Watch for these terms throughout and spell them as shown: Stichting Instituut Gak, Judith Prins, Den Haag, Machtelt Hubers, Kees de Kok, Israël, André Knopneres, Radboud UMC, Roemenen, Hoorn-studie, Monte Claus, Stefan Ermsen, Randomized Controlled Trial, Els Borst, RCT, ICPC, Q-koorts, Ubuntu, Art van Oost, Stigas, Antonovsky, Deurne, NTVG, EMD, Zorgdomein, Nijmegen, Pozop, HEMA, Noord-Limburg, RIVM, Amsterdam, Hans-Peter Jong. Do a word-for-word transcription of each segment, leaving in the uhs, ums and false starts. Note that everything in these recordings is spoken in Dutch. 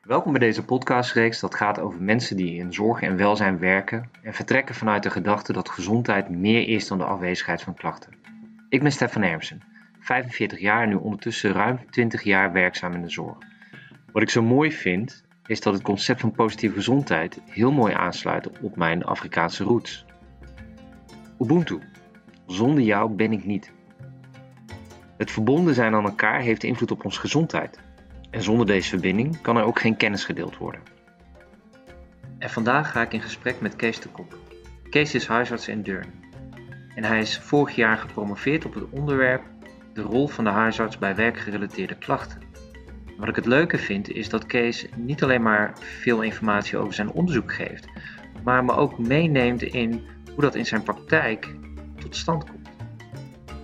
Welkom bij deze podcastreeks dat gaat over mensen die in zorg en welzijn werken en vertrekken vanuit de gedachte dat gezondheid meer is dan de afwezigheid van klachten. Ik ben Stefan Ermsen, vijfenveertig jaar en nu ondertussen ruim twintig jaar werkzaam in de zorg. Wat ik zo mooi vind is dat het concept van positieve gezondheid heel mooi aansluit op mijn Afrikaanse roots. Ubuntu, zonder jou ben ik niet. Het verbonden zijn aan elkaar heeft invloed op onze gezondheid. En zonder deze verbinding kan er ook geen kennis gedeeld worden. En vandaag ga ik in gesprek met Kees de Kok. Kees is huisarts in Deurne. En hij is vorig jaar gepromoveerd op het onderwerp de rol van de huisarts bij werkgerelateerde klachten. Wat ik het leuke vind is dat Kees niet alleen maar veel informatie over zijn onderzoek geeft, maar me ook meeneemt in hoe dat in zijn praktijk tot stand komt.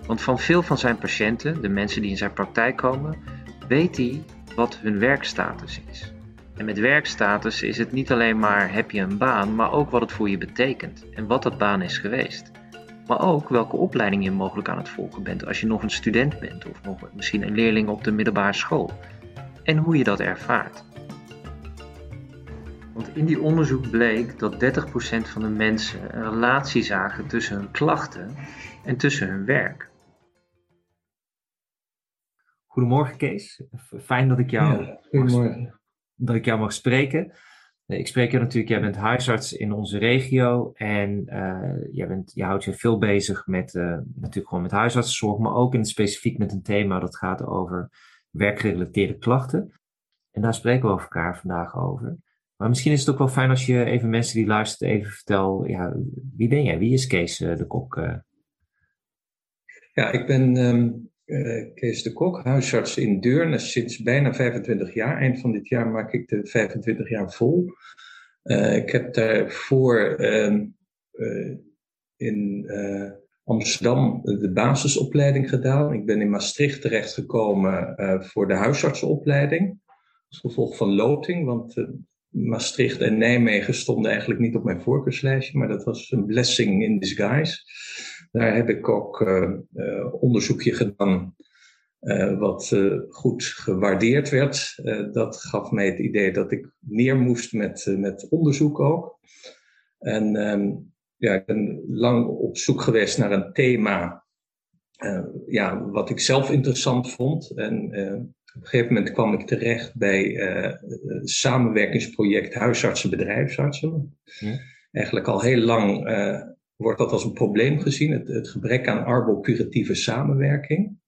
Want van veel van zijn patiënten, de mensen die in zijn praktijk komen, weet hij wat hun werkstatus is. En met werkstatus is het niet alleen maar heb je een baan, maar ook wat het voor je betekent en wat dat baan is geweest. Maar ook welke opleiding je mogelijk aan het volgen bent als je nog een student bent of nog misschien een leerling op de middelbare school. En hoe je dat ervaart. Want in die onderzoek bleek dat dertig procent van de mensen een relatie zagen tussen hun klachten en tussen hun werk. Goedemorgen Kees, fijn dat ik jou, ja, mag, dat ik jou mag spreken. Ik spreek je natuurlijk, jij bent huisarts in onze regio en uh, jij bent, je houdt je veel bezig met, uh, natuurlijk gewoon met huisartszorg, maar ook in het specifiek met een thema dat gaat over werkgerelateerde klachten. En daar spreken we elkaar vandaag over. Maar misschien is het ook wel fijn als je even mensen die luisteren even vertelt, ja, wie ben jij, wie is Kees de Kok? Ja, ik ben... Um... Uh, Kees de Kok, huisarts in Deurne sinds bijna vijfentwintig jaar. Eind van dit jaar maak ik de vijfentwintig jaar vol. Uh, ik heb daarvoor uh, uh, in uh, Amsterdam de basisopleiding gedaan. Ik ben in Maastricht terechtgekomen uh, voor de huisartsenopleiding. Als gevolg van loting, want uh, Maastricht en Nijmegen stonden eigenlijk niet op mijn voorkeurslijstje. Maar dat was een blessing in disguise. Daar heb ik ook uh, uh, onderzoekje gedaan uh, wat uh, goed gewaardeerd werd. Uh, dat gaf mij het idee dat ik meer moest met, uh, met onderzoek ook. En um, ja, ik ben lang op zoek geweest naar een thema uh, ja, wat ik zelf interessant vond. En uh, op een gegeven moment kwam ik terecht bij uh, het samenwerkingsproject huisartsen-bedrijfsartsen. Ja. Eigenlijk al heel lang... Uh, wordt dat als een probleem gezien, het, het gebrek aan arbocuratieve samenwerking.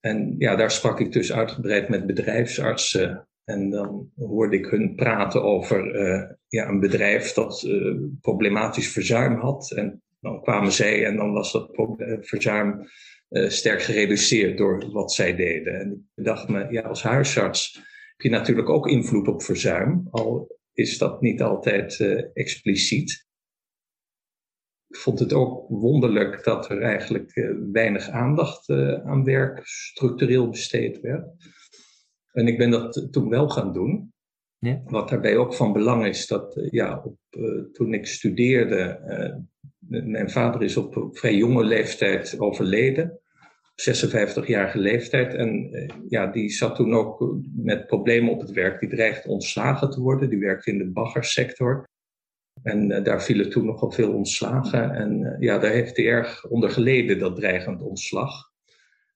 En ja, daar sprak ik dus uitgebreid met bedrijfsartsen. En dan hoorde ik hun praten over uh, ja, een bedrijf dat uh, problematisch verzuim had. En dan kwamen zij en dan was dat verzuim uh, sterk gereduceerd door wat zij deden. En ik bedacht me, ja, als huisarts heb je natuurlijk ook invloed op verzuim. Al is dat niet altijd uh, expliciet. Ik vond het ook wonderlijk dat er eigenlijk uh, weinig aandacht uh, aan werk structureel besteed werd. En ik ben dat toen wel gaan doen. Ja. Wat daarbij ook van belang is, dat uh, ja, op, uh, toen ik studeerde, uh, mijn vader is op vrij jonge leeftijd overleden, zesenvijftigjarige leeftijd. En uh, ja, die zat toen ook met problemen op het werk, die dreigde ontslagen te worden, die werkte in de baggersector. En uh, daar vielen toen nogal veel ontslagen. En uh, ja, daar heeft hij erg onder geleden, dat dreigend ontslag.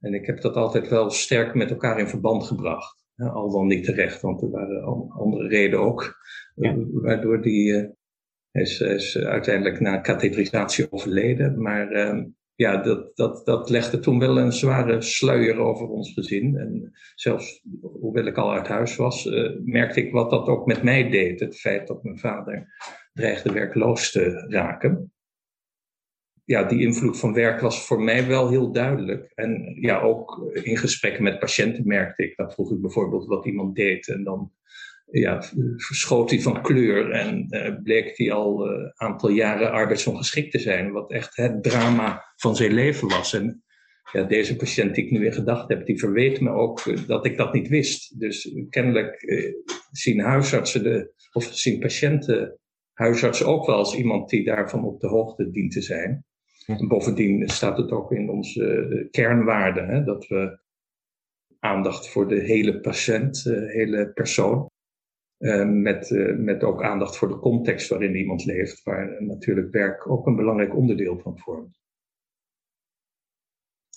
En ik heb dat altijd wel sterk met elkaar in verband gebracht. Ja, al dan niet terecht, want er waren andere redenen ook. Ja. Uh, waardoor die, uh, hij is, is uiteindelijk na katheterisatie overleden. Maar uh, ja, dat, dat, dat legde toen wel een zware sluier over ons gezin. En zelfs, hoewel ik al uit huis was, uh, merkte ik wat dat ook met mij deed. Het feit dat mijn vader... dreigde werkloos te raken. Ja, die invloed van werk was voor mij wel heel duidelijk. En ja, ook in gesprekken met patiënten merkte ik, dan vroeg ik bijvoorbeeld wat iemand deed en dan ja, verschoot hij van kleur en uh, bleek hij al een uh, aantal jaren arbeidsongeschikt te zijn, wat echt het drama van zijn leven was. En ja, deze patiënt die ik nu in gedachten heb, die verweet me ook uh, dat ik dat niet wist. Dus uh, kennelijk uh, zien huisartsen de, of zien patiënten huisarts ook wel als iemand die daarvan op de hoogte dient te zijn. En bovendien staat het ook in onze kernwaarden, dat we aandacht voor de hele patiënt, de hele persoon. Uh, met, uh, met ook aandacht voor de context waarin iemand leeft, waar natuurlijk werk ook een belangrijk onderdeel van vormt.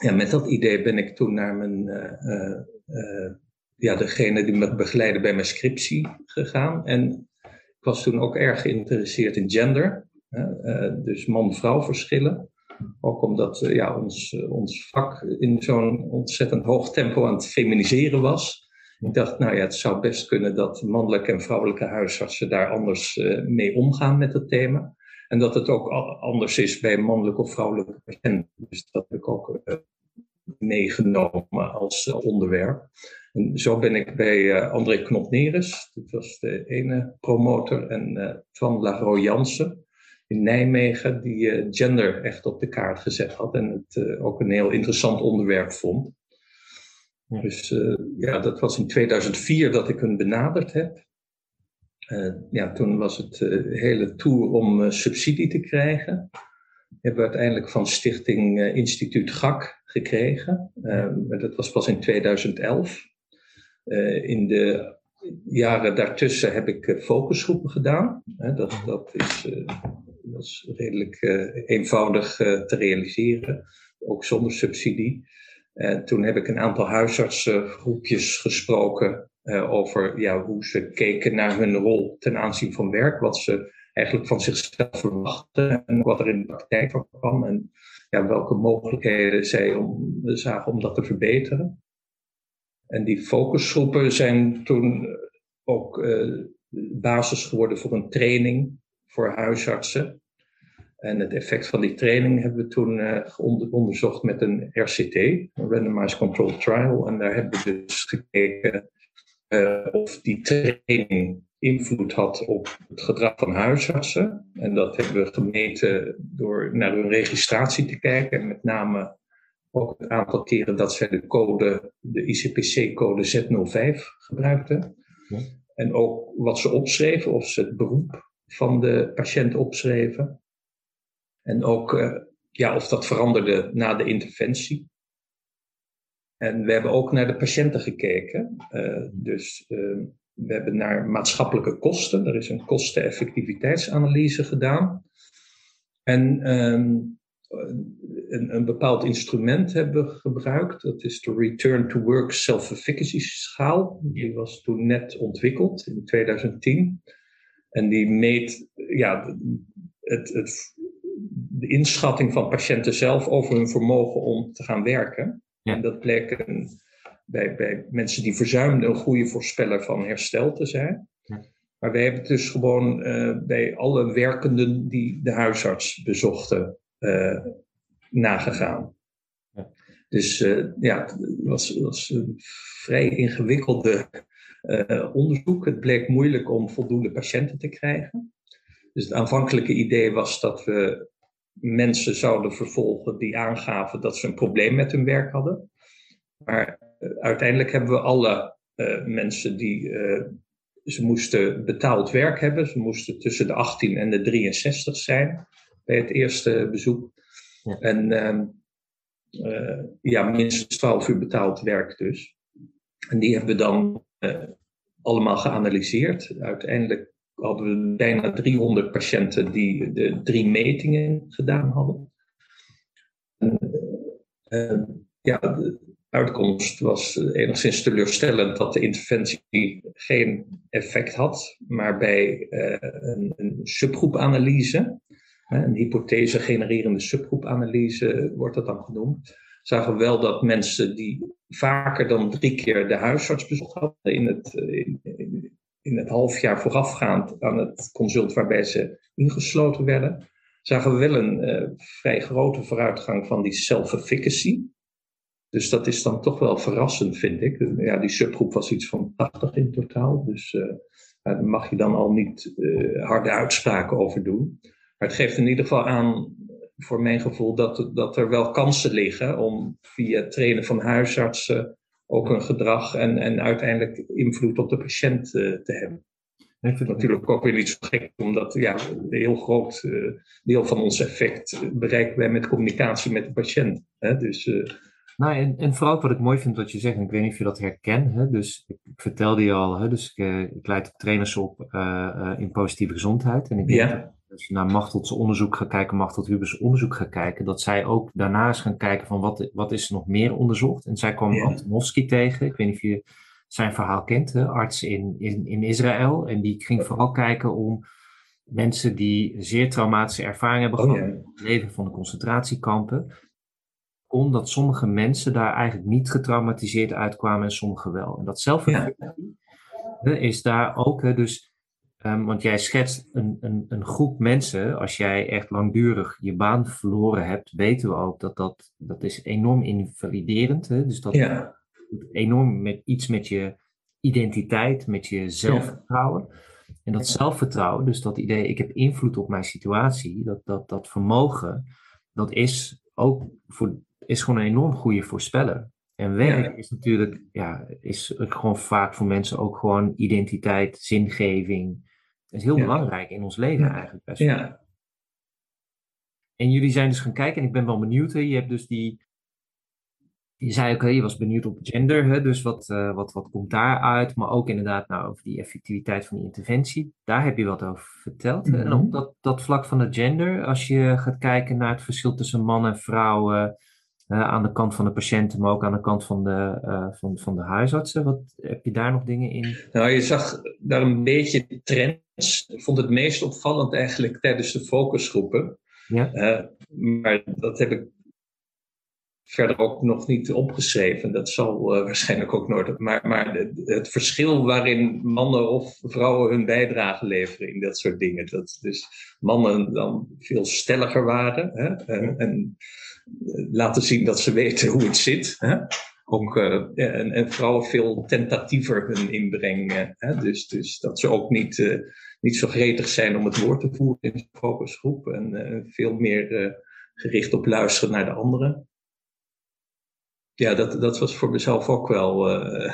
Ja, met dat idee ben ik toen naar mijn, uh, uh, ja, degene die me begeleidde bij mijn scriptie gegaan. En ik was toen ook erg geïnteresseerd in gender, uh, dus man-vrouw verschillen. Ook omdat uh, ja, ons, uh, ons vak in zo'n ontzettend hoog tempo aan het feminiseren was. Ik dacht, nou ja, het zou best kunnen dat mannelijke en vrouwelijke huisartsen daar anders uh, mee omgaan met het thema. En dat het ook anders is bij mannelijke of vrouwelijke patiënten. Dus dat heb ik ook uh, meegenomen als uh, onderwerp. En zo ben ik bij uh, André Knopneres, dat was de ene promotor, en uh, van Lagro-Jansen in Nijmegen, die uh, gender echt op de kaart gezet had en het uh, ook een heel interessant onderwerp vond. Ja. Dus uh, ja, dat was in tweeduizend vier dat ik hun benaderd heb. Uh, ja, toen was het uh, hele tour om uh, subsidie te krijgen. Die hebben we uiteindelijk van Stichting uh, Instituut Gak gekregen. Uh, dat was pas in tweeduizend elf. Uh, in de jaren daartussen heb ik uh, focusgroepen gedaan. Uh, dat, dat, is, uh, dat is redelijk uh, eenvoudig uh, te realiseren, ook zonder subsidie. Uh, toen heb ik een aantal huisartsengroepjes gesproken uh, over ja, hoe ze keken naar hun rol ten aanzien van werk. Wat ze eigenlijk van zichzelf verwachten en wat er in de praktijk van kwam. En ja, welke mogelijkheden zij om, zagen om dat te verbeteren. En die focusgroepen zijn toen ook uh, basis geworden voor een training voor huisartsen. En het effect van die training hebben we toen uh, onderzocht met een R C T, een Randomized Controlled Trial. En daar hebben we dus gekeken uh, of die training invloed had op het gedrag van huisartsen. En dat hebben we gemeten door naar hun registratie te kijken. En met name ook het aantal keren dat zij de code, de I C P C code Z nul vijf gebruikten. Ja. En ook wat ze opschreven, of ze het beroep van de patiënt opschreven. En ook ja, of dat veranderde na de interventie. En we hebben ook naar de patiënten gekeken. Uh, dus uh, we hebben naar maatschappelijke kosten. Er is een kosten-effectiviteitsanalyse gedaan. En um, een, een bepaald instrument hebben we gebruikt. Dat is de Return to Work Self-Efficacy Schaal. Die was toen net ontwikkeld in tweeduizend tien. En die meet ja, het... het de inschatting van patiënten zelf over hun vermogen om te gaan werken. Ja. En dat bleek een, bij, bij mensen die verzuimden een goede voorspeller van herstel te zijn. Ja. Maar wij hebben het dus gewoon uh, bij alle werkenden die de huisarts bezochten uh, nagegaan. Ja. Dus uh, ja, het was, was een vrij ingewikkelde uh, onderzoek. Het bleek moeilijk om voldoende patiënten te krijgen. Dus het aanvankelijke idee was dat we mensen zouden vervolgen die aangaven dat ze een probleem met hun werk hadden. Maar uh, uiteindelijk hebben we alle uh, mensen die... Uh, ze moesten betaald werk hebben. Ze moesten tussen de achttien en de drieënzestig zijn bij het eerste bezoek. Ja. En uh, uh, ja, minstens twaalf uur betaald werk dus. En die hebben we dan uh, allemaal geanalyseerd. Uiteindelijk hadden we bijna driehonderd patiënten die de drie metingen gedaan hadden. En, uh, ja, de uitkomst was enigszins teleurstellend dat de interventie geen effect had. Maar bij uh, een, een subgroepanalyse, een hypothese genererende subgroepanalyse wordt dat dan genoemd, zagen we wel dat mensen die vaker dan drie keer de huisarts bezocht hadden in het... In, in, in het half jaar voorafgaand aan het consult waarbij ze ingesloten werden, zagen we wel een uh, vrij grote vooruitgang van die self-efficacy. Dus dat is dan toch wel verrassend, vind ik. Ja, die subgroep was iets van tachtig in totaal, dus uh, daar mag je dan al niet uh, harde uitspraken over doen. Maar het geeft in ieder geval aan, voor mijn gevoel, dat, dat er wel kansen liggen om via het trainen van huisartsen ook een gedrag en, en uiteindelijk invloed op de patiënt uh, te hebben. Ik vind natuurlijk ook weer niet zo gek, omdat ja, een heel groot uh, deel van ons effect bereiken wij met communicatie met de patiënt. Hè? Dus uh, Nou, en, en vooral wat ik mooi vind wat je zegt, en ik weet niet of je dat herkent, hè? Dus ik, ik vertelde je al, hè? Dus ik, uh, ik leid de trainers op uh, uh, in positieve gezondheid. En ik denk yeah. dat als je naar Machtelt's onderzoek gaat kijken, Machtelt Hubers onderzoek gaat kijken, dat zij ook daarnaast gaan kijken van wat, wat is er nog meer onderzocht. En zij kwam yeah. Antonovsky tegen, ik weet niet of je zijn verhaal kent, hè? Arts in, in, in Israël. En die ging vooral kijken om mensen die zeer traumatische ervaring hebben gehad, oh, yeah. het leven van de concentratiekampen, omdat sommige mensen daar eigenlijk niet getraumatiseerd uitkwamen en sommige wel. En dat zelfverwerking ja. is daar ook, dus, um, want jij schetst een, een, een groep mensen, als jij echt langdurig je baan verloren hebt, weten we ook dat dat, dat is enorm invaliderend. Hè? Dus dat ja. doet enorm met, iets met je identiteit, met je zelfvertrouwen. Ja. En dat zelfvertrouwen, dus dat idee, ik heb invloed op mijn situatie, dat, dat, dat vermogen, dat is ook voor, is gewoon een enorm goede voorspeller. En werk ja. is natuurlijk, ja, is gewoon vaak voor mensen ook gewoon identiteit, zingeving. Dat is heel ja. belangrijk in ons leven ja. eigenlijk best wel. Ja. En jullie zijn dus gaan kijken, en ik ben wel benieuwd, hè, je hebt dus die, je zei ook, hè, je was benieuwd op gender, hè, dus wat, uh, wat, wat komt daaruit, maar ook inderdaad nou, over die effectiviteit van die interventie. Daar heb je wat over verteld. Mm-hmm. En op dat, dat vlak van het gender, als je gaat kijken naar het verschil tussen man en vrouw, uh, Uh, aan de kant van de patiënten, maar ook aan de kant van de, uh, van, van de huisartsen. Wat, heb je daar nog dingen in? Nou, je zag daar een beetje trends. Ik vond het meest opvallend eigenlijk tijdens de focusgroepen. Ja? Uh, maar dat heb ik verder ook nog niet opgeschreven. Dat zal uh, waarschijnlijk ook nooit. Maar, maar de, het verschil waarin mannen of vrouwen hun bijdrage leveren in dat soort dingen. Dat dus mannen dan veel stelliger waren. Hè? En, en laten zien dat ze weten hoe het zit. Hè? Ook, uh, en, en vrouwen veel tentatiever hun inbreng. Hè? Dus, dus dat ze ook niet, uh, niet zo gretig zijn om het woord te voeren in zo'n focusgroep. En uh, veel meer uh, gericht op luisteren naar de anderen. Ja, dat, dat was voor mezelf ook wel uh,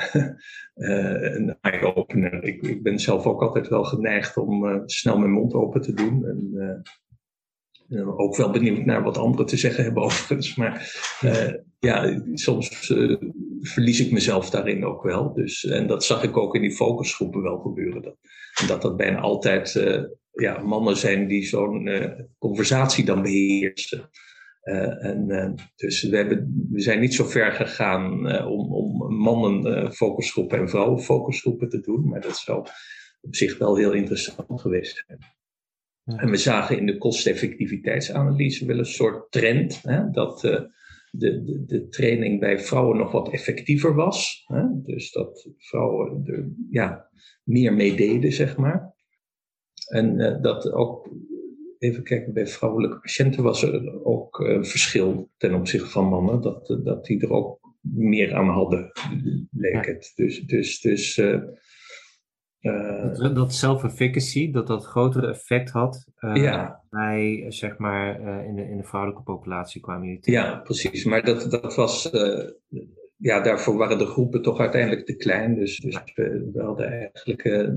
uh, een eye-opener. Ik, ik ben zelf ook altijd wel geneigd om uh, snel mijn mond open te doen. En, uh, Uh, ook wel benieuwd naar wat anderen te zeggen hebben overigens. Maar uh, ja, soms uh, verlies ik mezelf daarin ook wel. Dus, en dat zag ik ook in die focusgroepen wel gebeuren. Dat dat, dat bijna altijd uh, ja, mannen zijn die zo'n uh, conversatie dan beheersen. Uh, en, uh, dus we, hebben, we zijn niet zo ver gegaan uh, om, om mannen uh, focusgroepen en vrouwen focusgroepen te doen. Maar dat zou op zich wel heel interessant geweest zijn. Ja. En we zagen in de kosteneffectiviteitsanalyse wel een soort trend, hè, dat uh, de, de, de training bij vrouwen nog wat effectiever was. Hè, dus dat vrouwen er ja, meer mee deden, zeg maar. En uh, dat ook, even kijken, bij vrouwelijke patiënten was er ook een uh, verschil ten opzichte van mannen, dat, uh, dat die er ook meer aan hadden, leek het. Dus, dus, dus uh, Uh, dat, dat self-efficacy, dat dat grotere effect had uh, ja. bij, zeg maar, uh, in, de, in de vrouwelijke populatie kwamen jullie tegen. Ja, precies. Maar dat, dat was, uh, ja, daarvoor waren de groepen toch uiteindelijk te klein. Dus, dus we, we hadden eigenlijk uh,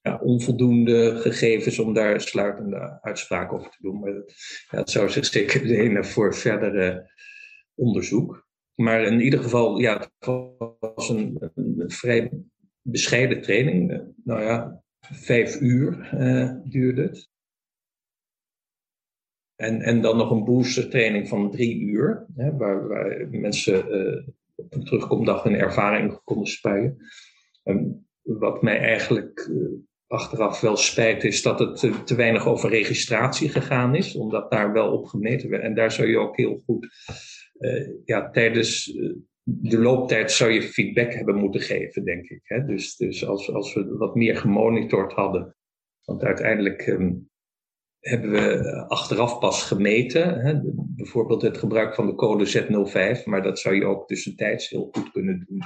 ja, onvoldoende gegevens om daar sluitende uitspraken over te doen. Maar dat, ja, dat zou zich zeker lenen voor verdere onderzoek. Maar in ieder geval, ja, het was een, een vrij bescheiden training, nou ja, vijf uur uh, duurde het. En, en dan nog een boostertraining van drie uur, hè, waar, waar mensen uh, op een terugkomdag hun ervaring konden spuien. Um, wat mij eigenlijk uh, achteraf wel spijt is dat het te, te weinig over registratie gegaan is, omdat daar wel op gemeten werd. En daar zou je ook heel goed uh, ja, tijdens Uh, de looptijd zou je feedback hebben moeten geven, denk ik. Hè? Dus, dus als, als we wat meer gemonitord hadden. Want uiteindelijk um, hebben we achteraf pas gemeten. Hè? De, bijvoorbeeld het gebruik van de code Z nul vijf. Maar dat zou je ook tussentijds heel goed kunnen doen.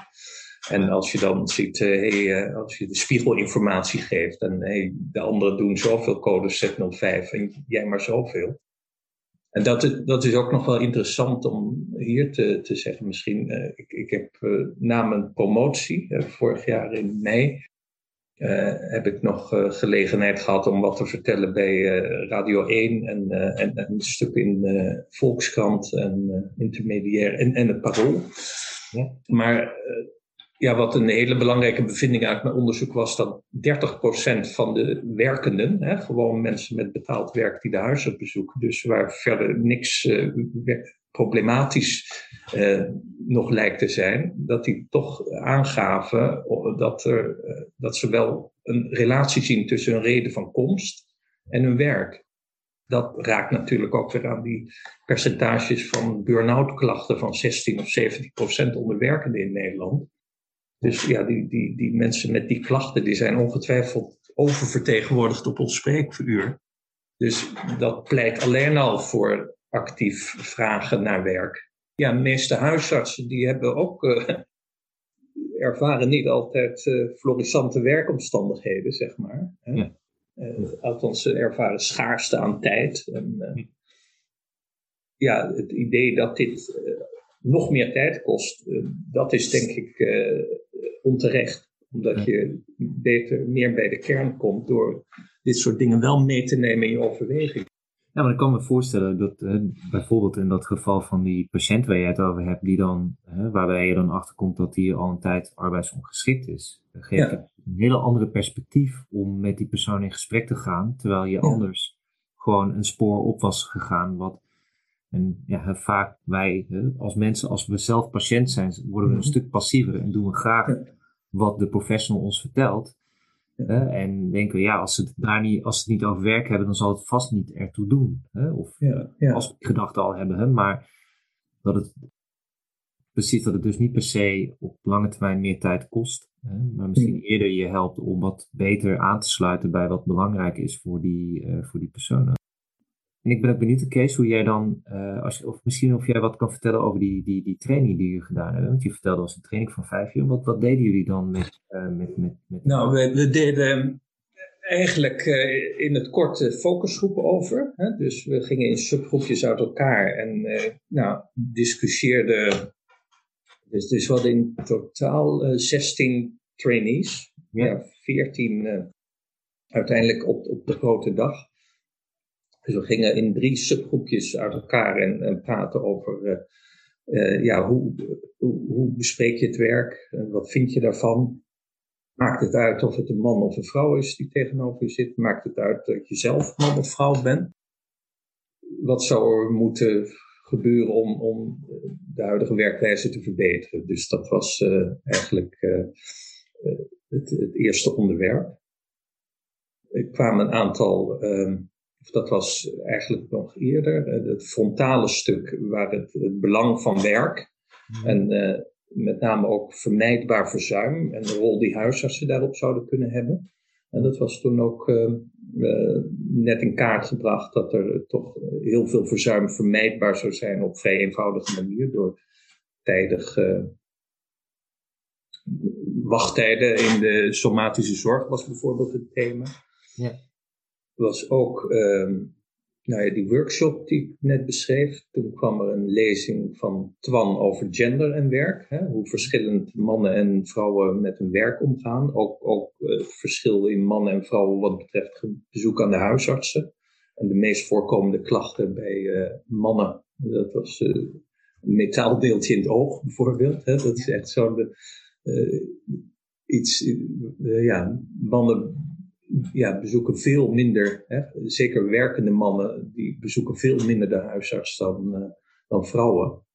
En als je dan ziet, uh, hey, uh, als je de spiegelinformatie geeft. En hey, de anderen doen zoveel codes Z nul vijf en jij maar zoveel. En dat, dat is ook nog wel interessant om hier te, te zeggen. Misschien, uh, ik, ik heb uh, na mijn promotie, uh, vorig jaar in mei, Uh, heb ik nog uh, gelegenheid gehad om wat te vertellen bij uh, Radio één en, uh, en, en een stuk in uh, Volkskrant en uh, Intermediair en, en het Parool. Ja. Maar uh, ja, wat een hele belangrijke bevinding uit mijn onderzoek was, dat dertig procent van de werkenden, hè, gewoon mensen met betaald werk die de huizen bezoeken, dus waar verder niks uh, problematisch uh, nog lijkt te zijn, dat die toch aangaven dat, er, uh, dat ze wel een relatie zien tussen hun reden van komst en hun werk. Dat raakt natuurlijk ook weer aan die percentages van burn-out klachten van zestien of zeventien procent onder werkenden in Nederland. Dus ja, die, die, die mensen met die klachten die zijn ongetwijfeld oververtegenwoordigd op ons spreekuur. Dus dat pleit alleen al voor actief vragen naar werk. Ja, de meeste huisartsen die hebben ook, uh, ervaren niet altijd uh, florissante werkomstandigheden, zeg maar. Hè? Ja. Uh, althans, ze ervaren schaarste aan tijd. En, uh, ja, het idee dat dit uh, nog meer tijd kost, uh, dat is denk ik uh, onterecht. Omdat je beter meer bij de kern komt door dit soort dingen wel mee te nemen in je overweging. Ja, maar ik kan me voorstellen dat eh, bijvoorbeeld in dat geval van die patiënt waar je het over hebt, die dan, hè, waarbij je dan achterkomt dat die al een tijd arbeidsongeschikt is. Dat geeft ja. een hele andere perspectief om met die persoon in gesprek te gaan, terwijl je ja. anders gewoon een spoor op was gegaan. Wat en ja, vaak wij hè, als mensen, als we zelf patiënt zijn, worden we een stuk passiever en doen we graag ja. wat de professional ons vertelt. Uh, en denken we, ja, als ze, het daar niet, als ze het niet over werk hebben, dan zal het vast niet ertoe doen. Hè? Of ja, ja. als we die gedachten al hebben, hè? Maar dat het, precies, dat het dus niet per se op lange termijn meer tijd kost. Hè? Maar misschien ja. eerder je helpt om wat beter aan te sluiten bij wat belangrijk is voor die, uh, voor die personen. En ik ben ook benieuwd, Kees, hoe jij dan, uh, als je, of misschien of jij wat kan vertellen over die, die, die training die jullie gedaan hebben. Want je vertelde ons een training van vijf uur. Wat, wat deden jullie dan met... Uh, met, met, met... Nou, we, we deden eigenlijk uh, in het kort uh, focusgroepen over. Hè? Dus we gingen in subgroepjes uit elkaar en uh, nou, discussieerden. Dus, dus we hadden in totaal uh, zestien trainees. Ja, ja veertien uh, uiteindelijk op, op de grote dag. Dus we gingen in drie subgroepjes uit elkaar en, en praten over uh, uh, ja, hoe, hoe, hoe bespreek je het werk, uh, wat vind je daarvan. Maakt het uit of het een man of een vrouw is die tegenover je zit? Maakt het uit dat je zelf man of vrouw bent? Wat zou er moeten gebeuren om, om de huidige werkwijze te verbeteren? Dus dat was uh, eigenlijk uh, het, het eerste onderwerp. Er kwamen een aantal... Uh, Dat was eigenlijk nog eerder. Het frontale stuk waar het, het belang van werk. Mm. En uh, met name ook vermijdbaar verzuim. En de rol die huisartsen daarop zouden kunnen hebben. En dat was toen ook uh, uh, net in kaart gebracht. Dat er toch heel veel verzuim vermijdbaar zou zijn. Op vrij eenvoudige manier. Door tijdig uh, wachttijden in de somatische zorg was bijvoorbeeld het thema. Ja. Was ook uh, nou ja, die workshop die ik net beschreef. Toen kwam er een lezing van Twan over gender en werk. Hè? Hoe verschillend mannen en vrouwen met hun werk omgaan. Ook, ook uh, verschil in mannen en vrouwen wat betreft bezoek aan de huisartsen. En de meest voorkomende klachten bij uh, mannen. Dat was uh, een metaaldeeltje in het oog bijvoorbeeld. Hè? Dat is echt zo de, uh, iets, uh, ja, mannen... Ja, bezoeken veel minder, hè, zeker werkende mannen, die bezoeken veel minder de huisarts dan, uh, dan vrouwen.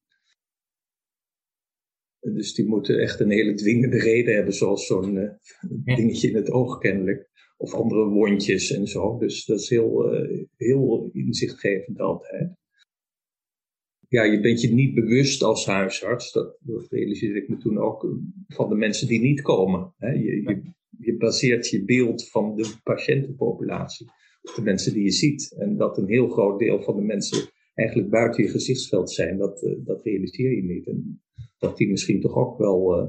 Dus die moeten echt een hele dwingende reden hebben, zoals zo'n uh, ja. dingetje in het oog kennelijk. Of andere wondjes en zo. Dus dat is heel, uh, heel inzichtgevend altijd. Ja, je bent je niet bewust als huisarts, dat, dat realiseerde ik me toen ook, van de mensen die niet komen. Hè. Je, je, Je baseert je beeld van de patiëntenpopulatie op de mensen die je ziet. En dat een heel groot deel van de mensen eigenlijk buiten je gezichtsveld zijn, dat, uh, dat realiseer je niet. En dat die misschien toch ook wel uh,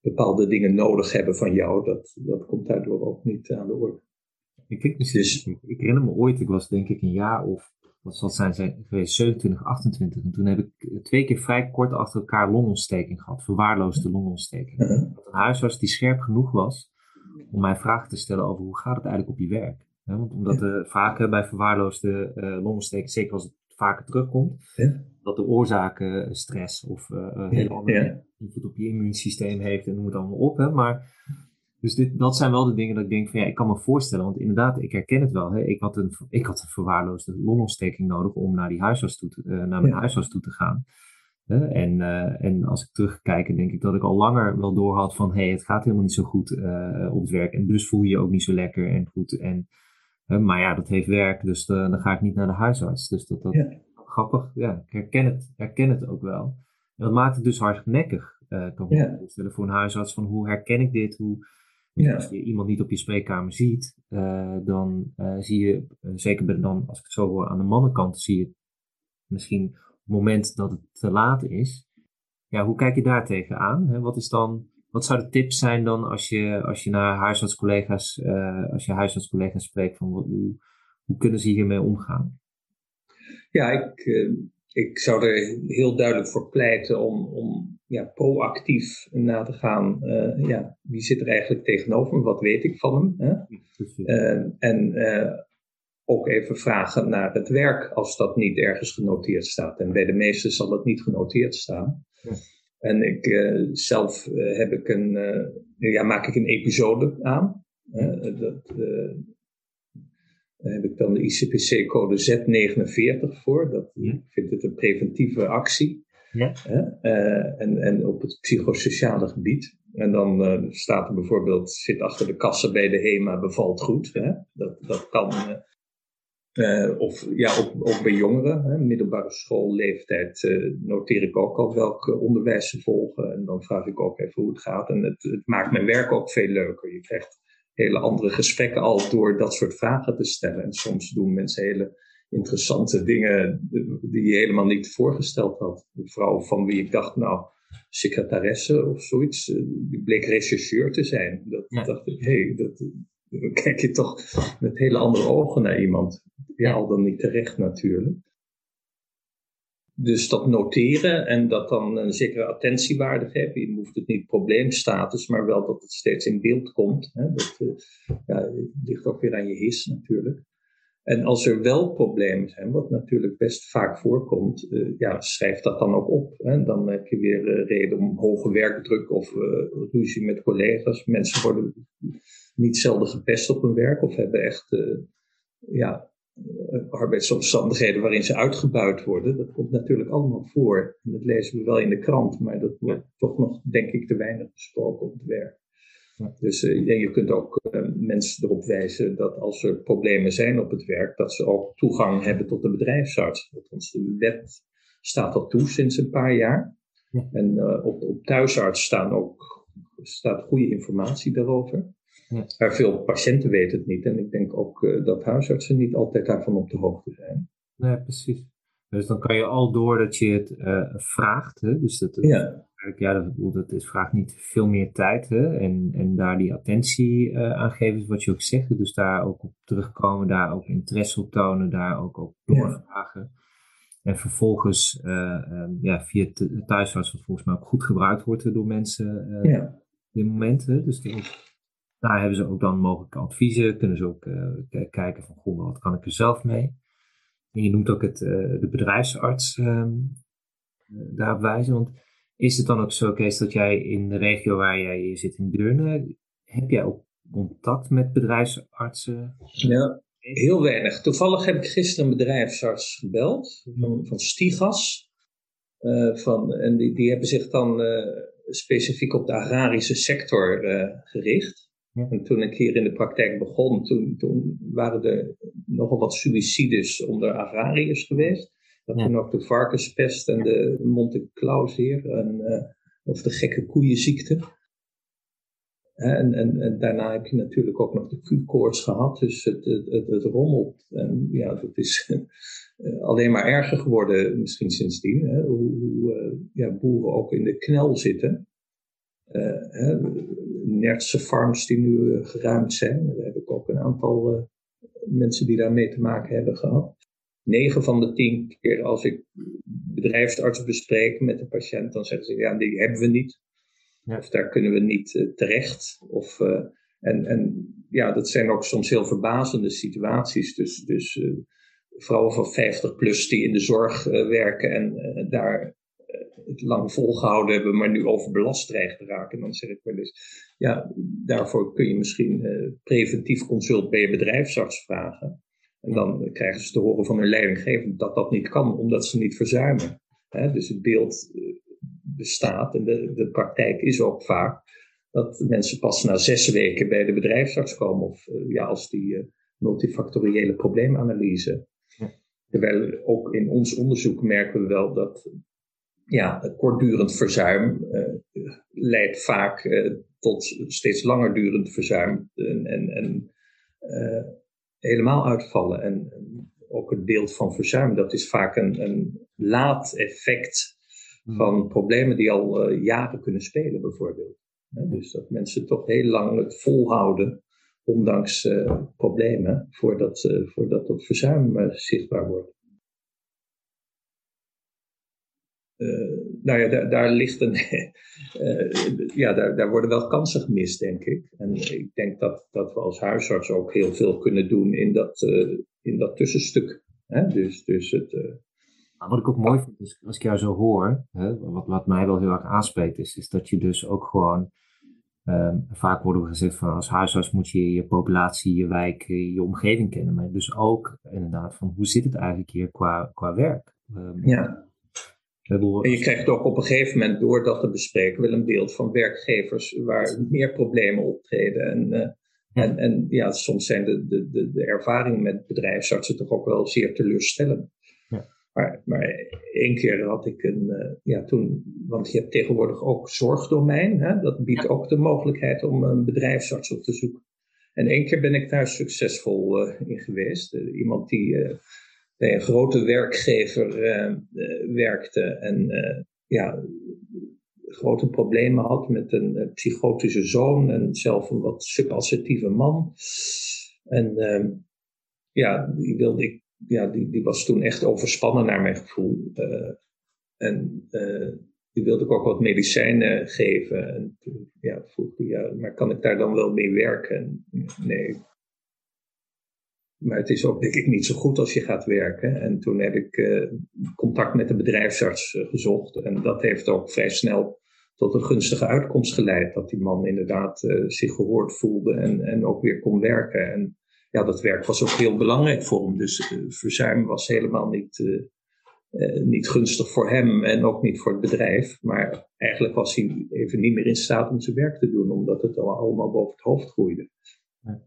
bepaalde dingen nodig hebben van jou, dat, dat komt daardoor ook niet aan de orde. Ik, dus, ik herinner me ooit, ik was denk ik een jaar of, wat zal het zijn, zijn geweest, zevenentwintig, achtentwintig. En toen heb ik twee keer vrij kort achter elkaar longontsteking gehad, verwaarloosde longontsteking. Uh-huh. Een huisarts die scherp genoeg was om mij vragen te stellen over hoe gaat het eigenlijk op je werk. He, want omdat ja. uh, vaak bij verwaarloosde uh, longontstekingen, zeker als het vaker terugkomt, ja. dat de oorzaken uh, stress of uh, ja. hele andere ja. invloed op je immuunsysteem heeft en noem het allemaal op. He, maar, dus dit, dat zijn wel de dingen dat ik denk van ja, ik kan me voorstellen, want inderdaad, ik herken het wel. He, ik, had een, ik had een verwaarloosde longontsteking nodig om naar, die huisarts toe te, uh, naar mijn ja. huisarts toe te gaan. En, uh, en als ik terugkijk, denk ik dat ik al langer wel door had van hé, hey, het gaat helemaal niet zo goed uh, op het werk. En dus voel je je ook niet zo lekker en goed. En, uh, maar ja, dat heeft werk, dus uh, dan ga ik niet naar de huisarts. Dus dat, dat ja. grappig, ja, ik herken het, herken het ook wel. En dat maakt het dus hardnekkig, uh, kan ik ja. me voorstellen, voor een huisarts. Van hoe herken ik dit? Hoe, ja. Als je iemand niet op je spreekkamer ziet, uh, dan uh, zie je, uh, zeker dan als ik het zo hoor aan de mannenkant, zie je misschien... het moment dat het te laat is, ja, hoe kijk je daar tegenaan? Hè? Wat is dan, wat zouden tips zijn dan als je, als je naar huisartscollega's, uh, als je huisartscollega's spreekt van wat, hoe, hoe kunnen ze hiermee omgaan? Ja, ik, uh, ik zou er heel duidelijk voor pleiten om, om ja, proactief na te gaan. Uh, ja, wie zit er eigenlijk tegenover me? Wat weet ik van hem? Hè? Uh, en uh, ook even vragen naar het werk als dat niet ergens genoteerd staat. En bij de meesten zal het niet genoteerd staan. Ja. En ik uh, zelf uh, heb ik een, uh, ja, maak ik een episode aan. Uh, dat, uh, daar heb ik dan de I C P C code Z negenenveertig voor. Dat, ja. Ik vind het een preventieve actie. Ja. Uh, uh, en, en op het psychosociale gebied. En dan uh, staat er bijvoorbeeld, zit achter de kassa bij de HEMA, bevalt goed. Hè? Dat, dat kan... Uh, Uh, of ja, ook, ook bij jongeren, hè, middelbare schoolleeftijd, uh, noteer ik ook al welk onderwijs ze volgen. En dan vraag ik ook even hoe het gaat. En het, het maakt mijn werk ook veel leuker. Je krijgt hele andere gesprekken al door dat soort vragen te stellen. En soms doen mensen hele interessante dingen die je helemaal niet voorgesteld had. Een vrouw van wie ik dacht, nou, secretaresse of zoiets, die bleek rechercheur te zijn. Dat ja. dacht ik, hé, hey, dat... dan kijk je toch met hele andere ogen naar iemand. Ja, al dan niet terecht natuurlijk. Dus dat noteren en dat dan een zekere attentiewaarde geven. Je hoeft het niet probleemstatus, maar wel dat het steeds in beeld komt. Hè. Dat ja, ligt ook weer aan je his natuurlijk. En als er wel problemen zijn, wat natuurlijk best vaak voorkomt, uh, ja, schrijf dat dan ook op. Hè. Dan heb je weer uh, reden om hoge werkdruk of uh, ruzie met collega's. Mensen worden niet zelden gepest op hun werk of hebben echt uh, ja, arbeidsomstandigheden waarin ze uitgebuit worden. Dat komt natuurlijk allemaal voor. En dat lezen we wel in de krant, maar dat wordt toch nog, denk ik, te weinig besproken op het werk. Dus uh, je kunt ook uh, mensen erop wijzen dat als er problemen zijn op het werk, dat ze ook toegang hebben tot de bedrijfsarts. Want onze wet staat al toe sinds een paar jaar. Ja. En uh, op, op thuisarts staan ook, staat goede informatie daarover. Ja. Maar veel patiënten weten het niet. En ik denk ook uh, dat huisartsen niet altijd daarvan op de hoogte zijn. Nee, precies. Dus dan kan je al door dat je het uh, vraagt. Hè? Dus dat het... ja. Ja, dat, dat is, vraagt niet veel meer tijd. Hè? En, en daar die attentie uh, aan geven, is wat je ook zegt. Dus daar ook op terugkomen, daar ook interesse op tonen, daar ook op doorvragen. Ja. En vervolgens uh, um, ja, via th- thuisarts, wat volgens mij ook goed gebruikt wordt door mensen uh, ja. op dit moment. Hè? Dus die, daar hebben ze ook dan mogelijke adviezen. Kunnen ze ook uh, k- kijken van, goh, wat kan ik er zelf mee? En je noemt ook het, uh, de bedrijfsarts uh, daarop wijzen, want... is het dan ook zo, Kees, dat jij in de regio waar jij zit in Deurne, heb jij ook contact met bedrijfsartsen? Ja, heel weinig. Toevallig heb ik gisteren een bedrijfsarts gebeld, van, van Stigas. Uh, van, en die, die hebben zich dan uh, specifiek op de agrarische sector uh, gericht. Ja. En toen ik hier in de praktijk begon, toen, toen waren er nogal wat suïcides onder agrariërs geweest. Dat toen ook de varkenspest en de Monte Claus hier, en, uh, of de gekke koeienziekte. En, en, en daarna heb je natuurlijk ook nog de Q-koorts gehad, dus het, het, het, het rommelt. En ja, dat is uh, alleen maar erger geworden misschien sindsdien. Hè? Hoe, hoe uh, ja, boeren ook in de knel zitten. Uh, hè? Nertse farms die nu uh, geruimd zijn. Daar heb ik ook een aantal uh, mensen die daarmee te maken hebben gehad. Negen van de tien keer als ik bedrijfsarts bespreek met een patiënt, dan zeggen ze, ja, die hebben we niet. Ja. Of daar kunnen we niet uh, terecht. Of uh, En, en ja, dat zijn ook soms heel verbazende situaties. Dus, dus uh, vooral van vijftig plus die in de zorg uh, werken en uh, daar het lang volgehouden hebben, maar nu overbelast dreigen te raken. En dan zeg ik wel eens, ja, daarvoor kun je misschien uh, preventief consult bij je bedrijfsarts vragen. En dan krijgen ze te horen van hun leidinggevende dat dat niet kan, omdat ze niet verzuimen. He, dus het beeld uh, bestaat, en de, de praktijk is ook vaak, dat mensen pas na zes weken bij de bedrijfsarts komen. Of uh, ja, als die uh, multifactoriële probleemanalyse. Ja. Terwijl ook in ons onderzoek merken we wel dat ja, kortdurend verzuim uh, leidt vaak uh, tot steeds langer durend verzuim. En, en, en uh, helemaal uitvallen. En, en ook het beeld van verzuim, dat is vaak een, een laat effect van problemen die al uh, jaren kunnen spelen bijvoorbeeld. Ja, dus dat mensen toch heel lang het volhouden, ondanks uh, problemen, voordat, uh, voordat dat verzuim uh, zichtbaar wordt. Uh, nou ja, daar, daar ligt een... uh, ja, daar, daar worden wel kansen gemist, denk ik. En ik denk dat, dat we als huisarts ook heel veel kunnen doen in dat, uh, in dat tussenstuk. Hè? Dus, dus het... Uh, Wat ik ook mooi vind, als, als ik jou zo hoor, hè, wat, wat mij wel heel erg aanspreekt, is, is dat je dus ook gewoon, um, vaak worden we gezegd van als huisarts moet je je populatie, je wijk, je omgeving kennen. Maar dus ook inderdaad van hoe zit het eigenlijk hier qua, qua werk? Um, ja. En je krijgt ook op een gegeven moment door dat te bespreken wel een beeld van werkgevers waar meer problemen optreden. En, uh, ja. En, en ja, soms zijn de, de, de, de ervaringen met bedrijfsartsen toch ook wel zeer teleurstellend. Maar, maar één keer had ik een, uh, ja toen, want je hebt tegenwoordig ook zorgdomein, hè? Dat biedt ook de mogelijkheid om een bedrijfsarts op te zoeken. En één keer ben ik daar succesvol uh, in geweest. Uh, iemand die uh, bij een grote werkgever uh, uh, werkte en uh, ja, grote problemen had met een uh, psychotische zoon en zelf een wat subassertieve man. En uh, ja, die wilde ik. Ja, die, die was toen echt overspannen naar mijn gevoel. Uh, en uh, die wilde ik ook wat medicijnen geven. En toen ja, vroeg hij, ja, maar kan ik daar dan wel mee werken? En, nee. Maar het is ook denk ik niet zo goed als je gaat werken. En toen heb ik uh, contact met de bedrijfsarts uh, gezocht. En dat heeft ook vrij snel tot een gunstige uitkomst geleid. Dat die man inderdaad uh, zich gehoord voelde en, en ook weer kon werken. En ja, dat werk was ook heel belangrijk voor hem. Dus uh, verzuim was helemaal niet, uh, uh, niet gunstig voor hem en ook niet voor het bedrijf. Maar eigenlijk was hij even niet meer in staat om zijn werk te doen, omdat het al allemaal boven het hoofd groeide. Ja.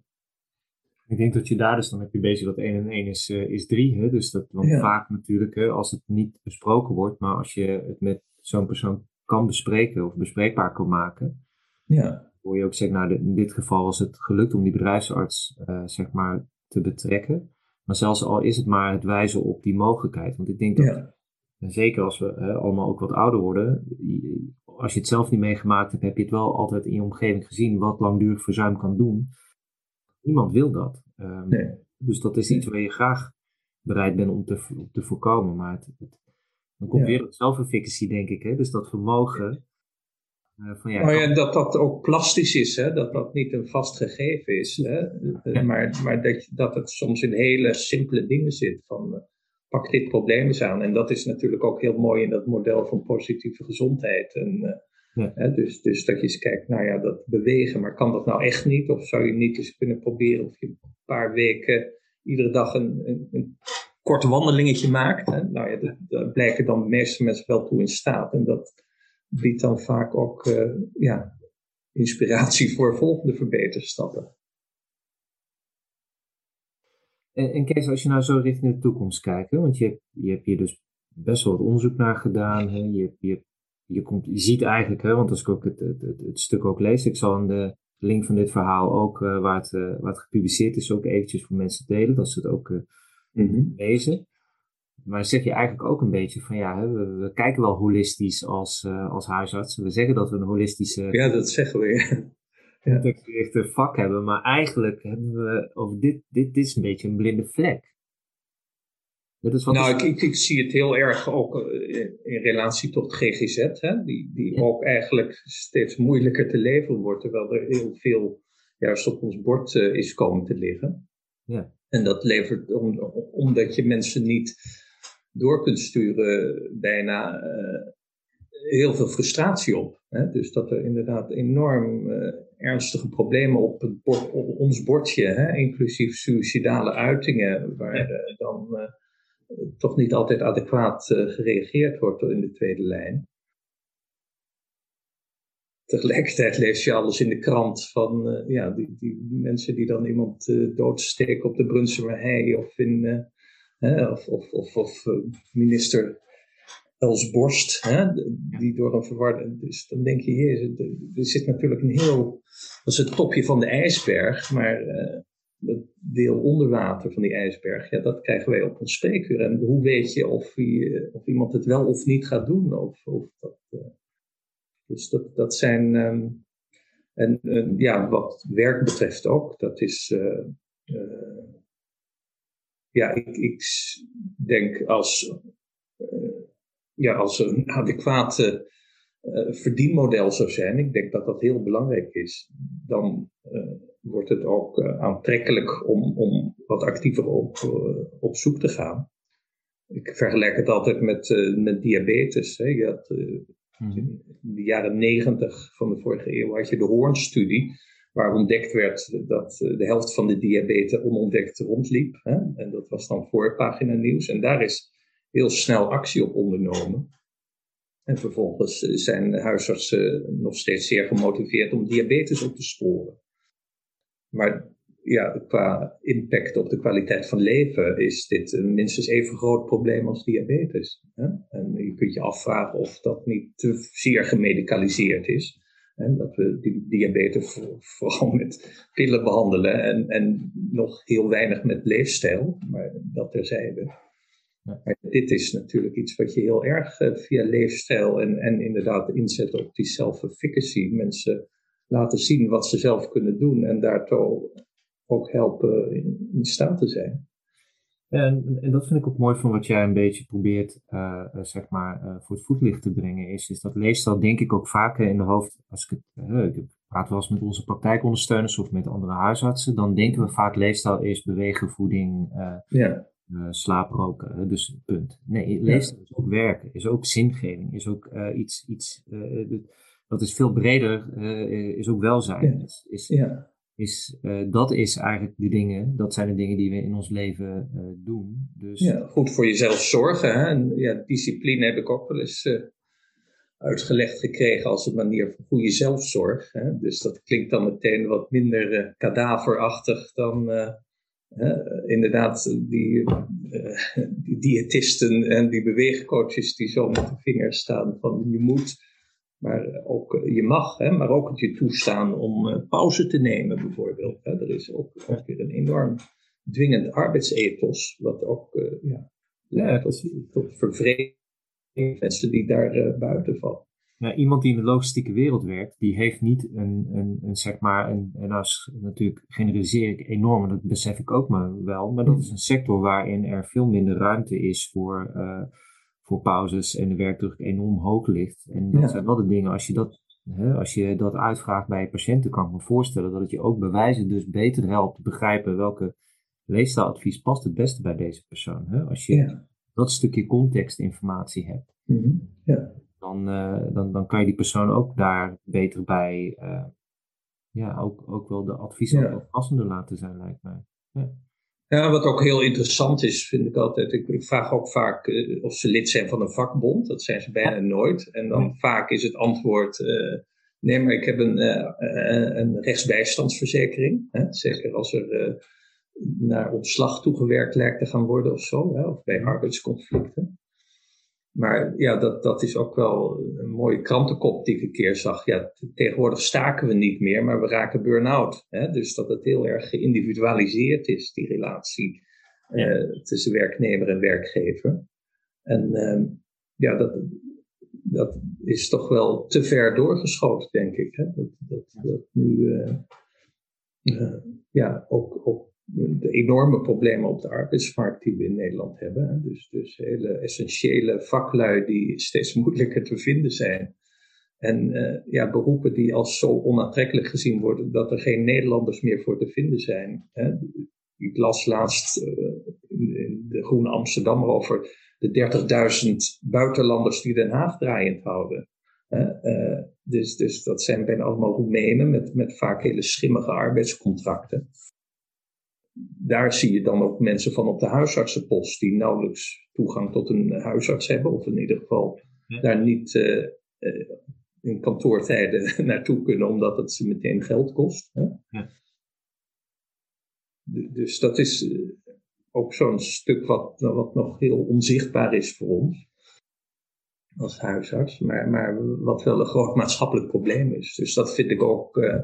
Ik denk dat je daar dus, dan heb je bezig dat één en één is, uh, is drie. Hè? Dus dat, want ja. Vaak natuurlijk, hè, als het niet besproken wordt, maar als je het met zo'n persoon kan bespreken of bespreekbaar kan maken. Ja. Hoor je ook zeggen, nou in dit geval was het gelukt om die bedrijfsarts uh, zeg maar te betrekken. Maar zelfs al is het maar het wijzen op die mogelijkheid. Want ik denk dat, ja. En zeker als we uh, allemaal ook wat ouder worden, als je het zelf niet meegemaakt hebt, heb je het wel altijd in je omgeving gezien wat langdurig verzuim kan doen. Niemand wil dat. Um, nee. Dus dat is iets waar je graag bereid bent om te, te voorkomen. Maar het, het, dan komt ja. weer dat zelfefficacy, denk ik. Hè? Dus dat vermogen... Van, ja, oh ja, dat dat ook plastisch is, hè? Dat dat niet een vast gegeven is, hè? Ja. maar, maar dat, dat het soms in hele simpele dingen zit, van uh, pak dit probleem eens aan. En dat is natuurlijk ook heel mooi in dat model van positieve gezondheid. En, uh, ja. hè? Dus, dus dat je eens kijkt, nou ja, dat bewegen, maar kan dat nou echt niet? Of zou je niet eens kunnen proberen of je een paar weken iedere dag een, een, een kort wandelingetje maakt? Hè? Nou ja, dat, dat blijken dan de meeste mensen wel toe in staat en dat biedt dan vaak ook uh, ja, inspiratie voor volgende verbeterstappen. En, en Kees, als je nou zo richting de toekomst kijkt, hè, want je hebt, je hebt hier dus best wel wat onderzoek naar gedaan. Hè, je, je, je, komt, je ziet eigenlijk, hè, want als ik ook het, het, het, het stuk ook lees, ik zal in de link van dit verhaal ook, uh, waar, het, uh, waar het gepubliceerd is, ook eventjes voor mensen delen, dat ze het ook uh, mm-hmm. lezen. Maar zeg je eigenlijk ook een beetje van ja, we, we kijken wel holistisch als, uh, als huisarts. We zeggen dat we een holistische... Ja, dat zeggen we, ja. ...contextgerichte vak hebben. Maar eigenlijk hebben we over dit, dit, dit is een beetje een blinde vlek. Dat is wat nou, is... Ik, ik, ik zie het heel erg ook in, in relatie tot G G Z, hè? Die, die ja. ook eigenlijk steeds moeilijker te leveren wordt. Terwijl er heel veel... juist op ons bord uh, is komen te liggen. Ja. En dat levert, om, omdat je mensen niet door kunt sturen, bijna uh, heel veel frustratie op. Hè? Dus dat er inderdaad enorm uh, ernstige problemen op, het bord, op ons bordje, hè? Inclusief suïcidale uitingen, waar ja. uh, dan uh, toch niet altijd adequaat uh, gereageerd wordt in de tweede lijn. Tegelijkertijd lees je alles in de krant van uh, ja, die, die mensen die dan iemand uh, doodsteken op de Brunssumerheide of in uh, hè, of, of, of, of minister Els Borst, hè, die door een verwarde. Dus dan denk je, hier, er zit natuurlijk een heel, dat is het topje van de ijsberg, maar uh, dat deel onder water van die ijsberg, ja, dat krijgen wij op ons spreekuur. En hoe weet je of, je, of iemand het wel of niet gaat doen? Of, of dat... Uh, Dus dat, dat zijn, um, en uh, ja, wat werk betreft ook, dat is, uh, uh, ja, ik, ik denk als, uh, ja, als er een adequate uh, verdienmodel zou zijn, ik denk dat dat heel belangrijk is, dan uh, wordt het ook uh, aantrekkelijk om, om wat actiever op, uh, op zoek te gaan. Ik vergelijk het altijd met, uh, met diabetes, hè, je had... Uh, In de jaren negentig van de vorige eeuw had je de Hoorn-studie, waar ontdekt werd dat de helft van de diabetes onontdekt rondliep. Hè? En dat was dan voorpagina nieuws. En daar is heel snel actie op ondernomen. En vervolgens zijn huisartsen nog steeds zeer gemotiveerd om diabetes op te sporen. Maar ja, qua impact op de kwaliteit van leven is dit een minstens even groot probleem als diabetes. Hè? En je kunt je afvragen of dat niet te zeer gemedicaliseerd is. Hè? Dat we die diabetes vooral met pillen behandelen en, en nog heel weinig met leefstijl, maar dat terzijde. Maar dit is natuurlijk iets wat je heel erg uh, via leefstijl en, en inderdaad inzet op die self-efficacy. Mensen laten zien wat ze zelf kunnen doen en daartoe ook helpen in, in staat te zijn. En, en dat vind ik ook mooi van wat jij een beetje probeert uh, zeg maar, uh, voor het voetlicht te brengen. Is, is dat leefstijl denk ik ook vaak in de hoofd. Als ik, het, uh, ik praat wel eens met onze praktijkondersteuners of met andere huisartsen. Dan denken we vaak leefstijl is bewegen, voeding, uh, ja. uh, slaap, roken. Uh, dus punt. Nee, leefstijl ja. is ook werken. Is ook zingeving. Is ook uh, iets, iets uh, dat is veel breder. Uh, is ook welzijn. Ja. Is, is, ja. Is, uh, dat is eigenlijk de dingen, dat zijn de dingen die we in ons leven uh, doen. Dus... Ja, goed voor jezelf zorgen. Hè? En, ja, discipline heb ik ook wel eens uh, uitgelegd gekregen als een manier van goede zelfzorg. Hè? Dus dat klinkt dan meteen wat minder uh, kadaverachtig dan uh, uh, inderdaad die, uh, die diëtisten en die beweegcoaches die zo met de vingers staan van je moet... Maar ook je mag, hè, maar ook het je toestaan om uh, pauze te nemen bijvoorbeeld. Hè. Er is ook, ook weer een enorm dwingend arbeidsethos, wat ook uh, ja, leidt tot, tot vervreemding van mensen die daar uh, buiten vallen. Nou, iemand die in de logistieke wereld werkt, die heeft niet een, een, een zeg maar, en nou natuurlijk generaliseer ik enorm, en dat besef ik ook maar wel, maar dat is een sector waarin er veel minder ruimte is voor... Uh, voor pauzes en de werkdruk enorm hoog ligt. En dat ja. zijn wel de dingen, als je dat, hè, als je dat uitvraagt bij je patiënten, kan ik me voorstellen dat het je ook bewijzen dus beter helpt begrijpen welke leefstijladvies past het beste bij deze persoon. Hè? Als je ja. dat stukje contextinformatie hebt, mm-hmm. ja. dan, uh, dan, dan kan je die persoon ook daar beter bij, uh, ja, ook, ook wel de adviezen ja. ook passender laten zijn, lijkt mij. Ja. Ja, wat ook heel interessant is, vind ik altijd. Ik, ik vraag ook vaak uh, of ze lid zijn van een vakbond. Dat zijn ze bijna nooit. En dan ja. vaak is het antwoord... Uh, nee, maar ik heb een, uh, uh, een rechtsbijstandsverzekering. Hè? Zeker als er uh, naar ontslag toegewerkt lijkt te gaan worden of zo. Hè? Of bij arbeidsconflicten. Maar ja, dat, dat is ook wel een mooie krantenkop die ik een keer zag. Ja, tegenwoordig staken we niet meer, maar we raken burn-out. Hè? Dus dat het heel erg geïndividualiseerd is, die relatie ja. uh, tussen werknemer en werkgever. En uh, ja, dat, dat is toch wel te ver doorgeschoten, denk ik. Hè? Dat, dat, dat nu uh, uh, ja, ook... ook de enorme problemen op de arbeidsmarkt die we in Nederland hebben. Dus, dus hele essentiële vaklui die steeds moeilijker te vinden zijn. En uh, ja, beroepen die als zo onaantrekkelijk gezien worden dat er geen Nederlanders meer voor te vinden zijn. Hè? Ik las laatst uh, in, in de Groene Amsterdammer over de dertigduizend buitenlanders die Den Haag draaiend houden. Hè? Uh, dus, dus dat zijn bijna allemaal Roemenen met, met vaak hele schimmige arbeidscontracten. Daar zie je dan ook mensen van op de huisartsenpost die nauwelijks toegang tot een huisarts hebben. Of in ieder geval ja. daar niet uh, uh, in kantoortijden naartoe kunnen omdat het ze meteen geld kost. Hè? Ja. D- dus dat is uh, ook zo'n stuk wat, wat nog heel onzichtbaar is voor ons. Als huisarts. Maar, maar wat wel een groot maatschappelijk probleem is. Dus dat vind ik ook... Uh,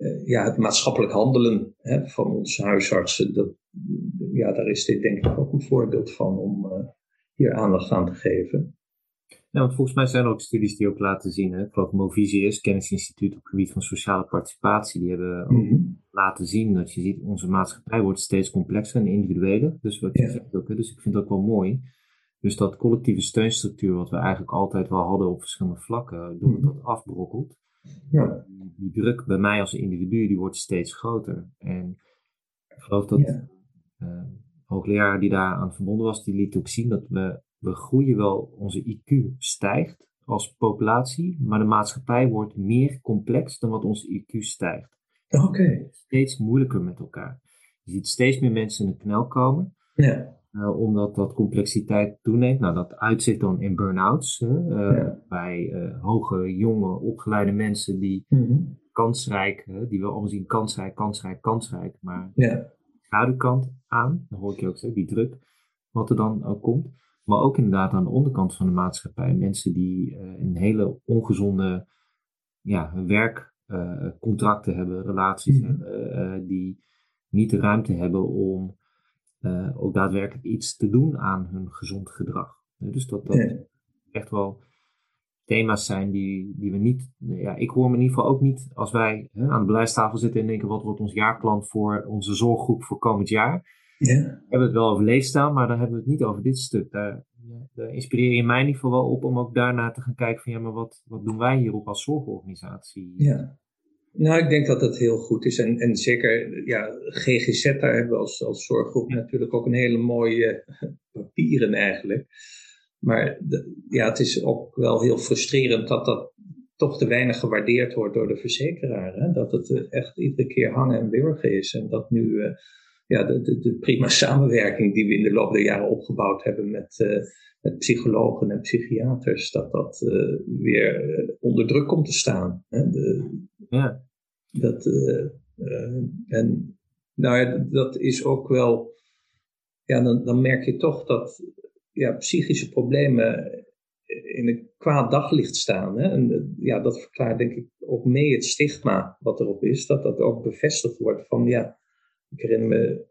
Uh, ja, het maatschappelijk handelen hè, van onze huisartsen, dat, ja, daar is dit denk ik ook een voorbeeld van om uh, hier aandacht aan te geven. Ja, want volgens mij zijn er ook studies die ook laten zien, hè? Ik geloof Movisi is, kennisinstituut op het gebied van sociale participatie, die hebben mm-hmm. laten zien dat je ziet, onze maatschappij wordt steeds complexer en individueler. Dus, wat ja. je zegt ook, hè? Dus ik vind dat wel mooi. Dus dat collectieve steunstructuur wat we eigenlijk altijd wel hadden op verschillende vlakken, doordat mm-hmm. dat afbrokkelt. Ja. Die druk bij mij als individu die wordt steeds groter. En ik geloof dat ja. uh, hoogleraar die daar aan verbonden was, die liet ook zien dat we, we groeien wel, onze I Q stijgt als populatie, maar de maatschappij wordt meer complex dan wat onze I Q stijgt. Oké. Okay. Steeds moeilijker met elkaar. Je ziet steeds meer mensen in de knel komen. Ja. Uh, omdat dat complexiteit toeneemt. Nou, dat uitzicht dan in burn-outs. Uh, ja. Bij uh, hoge, jonge, opgeleide mensen die mm-hmm. kansrijk, uh, die we allemaal zien kansrijk, kansrijk, kansrijk. Maar ja. de schaduwkant aan, dan hoor ik je ook zeggen, die druk, wat er dan ook komt. Maar ook inderdaad aan de onderkant van de maatschappij. Mensen die uh, een hele ongezonde ja, werkcontracten uh, hebben, relaties mm-hmm. hebben, uh, die niet de ruimte hebben om... Uh, ook daadwerkelijk iets te doen aan hun gezond gedrag. Dus dat dat ja. echt wel thema's zijn die, die we niet... Ja, ik hoor me in ieder geval ook niet als wij hè, aan de beleidstafel zitten en denken... wat wordt ons jaarplan voor onze zorggroep voor komend jaar? Ja. We hebben het wel over leefstijl, maar dan hebben we het niet over dit stuk. Daar, daar inspireer je mij in ieder geval wel op om ook daarna te gaan kijken van... ja, maar wat, wat doen wij hierop als zorgorganisatie? Ja. Nou, ik denk dat dat heel goed is. En, en zeker, ja, G G Z, daar hebben we als, als zorggroep natuurlijk ook een hele mooie papieren eigenlijk. Maar de, ja, het is ook wel heel frustrerend dat dat toch te weinig gewaardeerd wordt door de verzekeraar. Hè? Dat het echt iedere keer hangen en wurgen is. En dat nu uh, ja, de, de, de prima samenwerking die we in de loop der jaren opgebouwd hebben met, uh, met psychologen en psychiaters, dat dat uh, weer uh, onder druk komt te staan. Hè? De, Ja. Dat, uh, uh, en, nou ja, dat is ook wel, ja, dan, dan merk je toch dat ja, psychische problemen in een kwaad daglicht staan. Hè? En uh, ja, dat verklaart denk ik ook mee het stigma wat erop is, dat dat ook bevestigd wordt van, ja, ik herinner me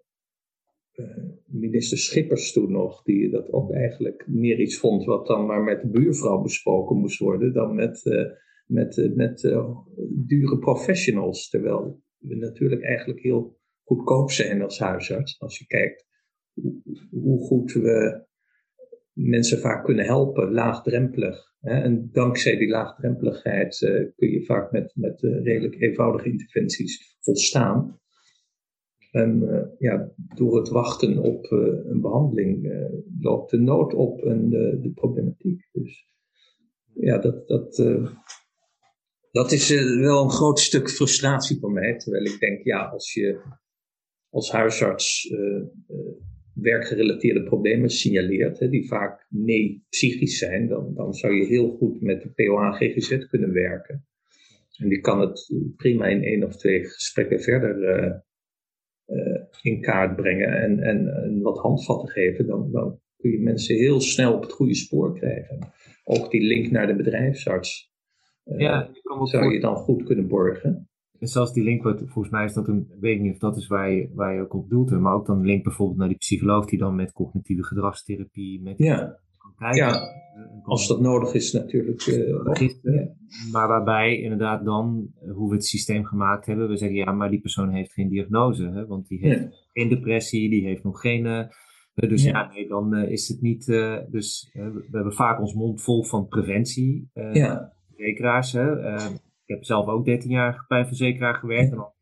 uh, minister Schippers toen nog, die dat ook eigenlijk meer iets vond wat dan maar met de buurvrouw besproken moest worden dan met... Uh, met, met uh, dure professionals, terwijl we natuurlijk eigenlijk heel goedkoop zijn als huisarts. Als je kijkt hoe, hoe goed we mensen vaak kunnen helpen, laagdrempelig. Hè? En dankzij die laagdrempeligheid uh, kun je vaak met, met uh, redelijk eenvoudige interventies volstaan. En uh, ja, door het wachten op uh, een behandeling uh, loopt de nood op en uh, de problematiek. Dus ja, dat... dat uh, Dat is uh, wel een groot stuk frustratie voor mij. Terwijl ik denk, ja, als je als huisarts uh, uh, werkgerelateerde problemen signaleert, hè, die vaak nee psychisch zijn, dan, dan zou je heel goed met de P O H G G Z kunnen werken. En die kan het prima in één of twee gesprekken verder uh, uh, in kaart brengen en, en, en wat handvatten geven. Dan, dan kun je mensen heel snel op het goede spoor krijgen. Ook die link naar de bedrijfsarts. Ja, je kan zou voor... je dan goed kunnen borgen. En zelfs die link, wat, volgens mij is dat een, weet ik niet of dat is waar je, waar je ook op doelt, maar ook dan een link bijvoorbeeld naar die psycholoog die dan met cognitieve gedragstherapie, met ja, kijken, ja. Kan... als dat nodig is natuurlijk. Uh, Gisteren, ja. Maar waarbij inderdaad dan, hoe we het systeem gemaakt hebben, we zeggen ja, maar die persoon heeft geen diagnose, hè, want die heeft ja. geen depressie, die heeft nog geen... Uh, Dus ja. ja, nee, dan uh, is het niet... Uh, dus uh, we hebben vaak ons mond vol van preventie. Uh, ja. verzekeraars. Hè. Uh, ik heb zelf ook dertien jaar bij een verzekeraar gewerkt. En dan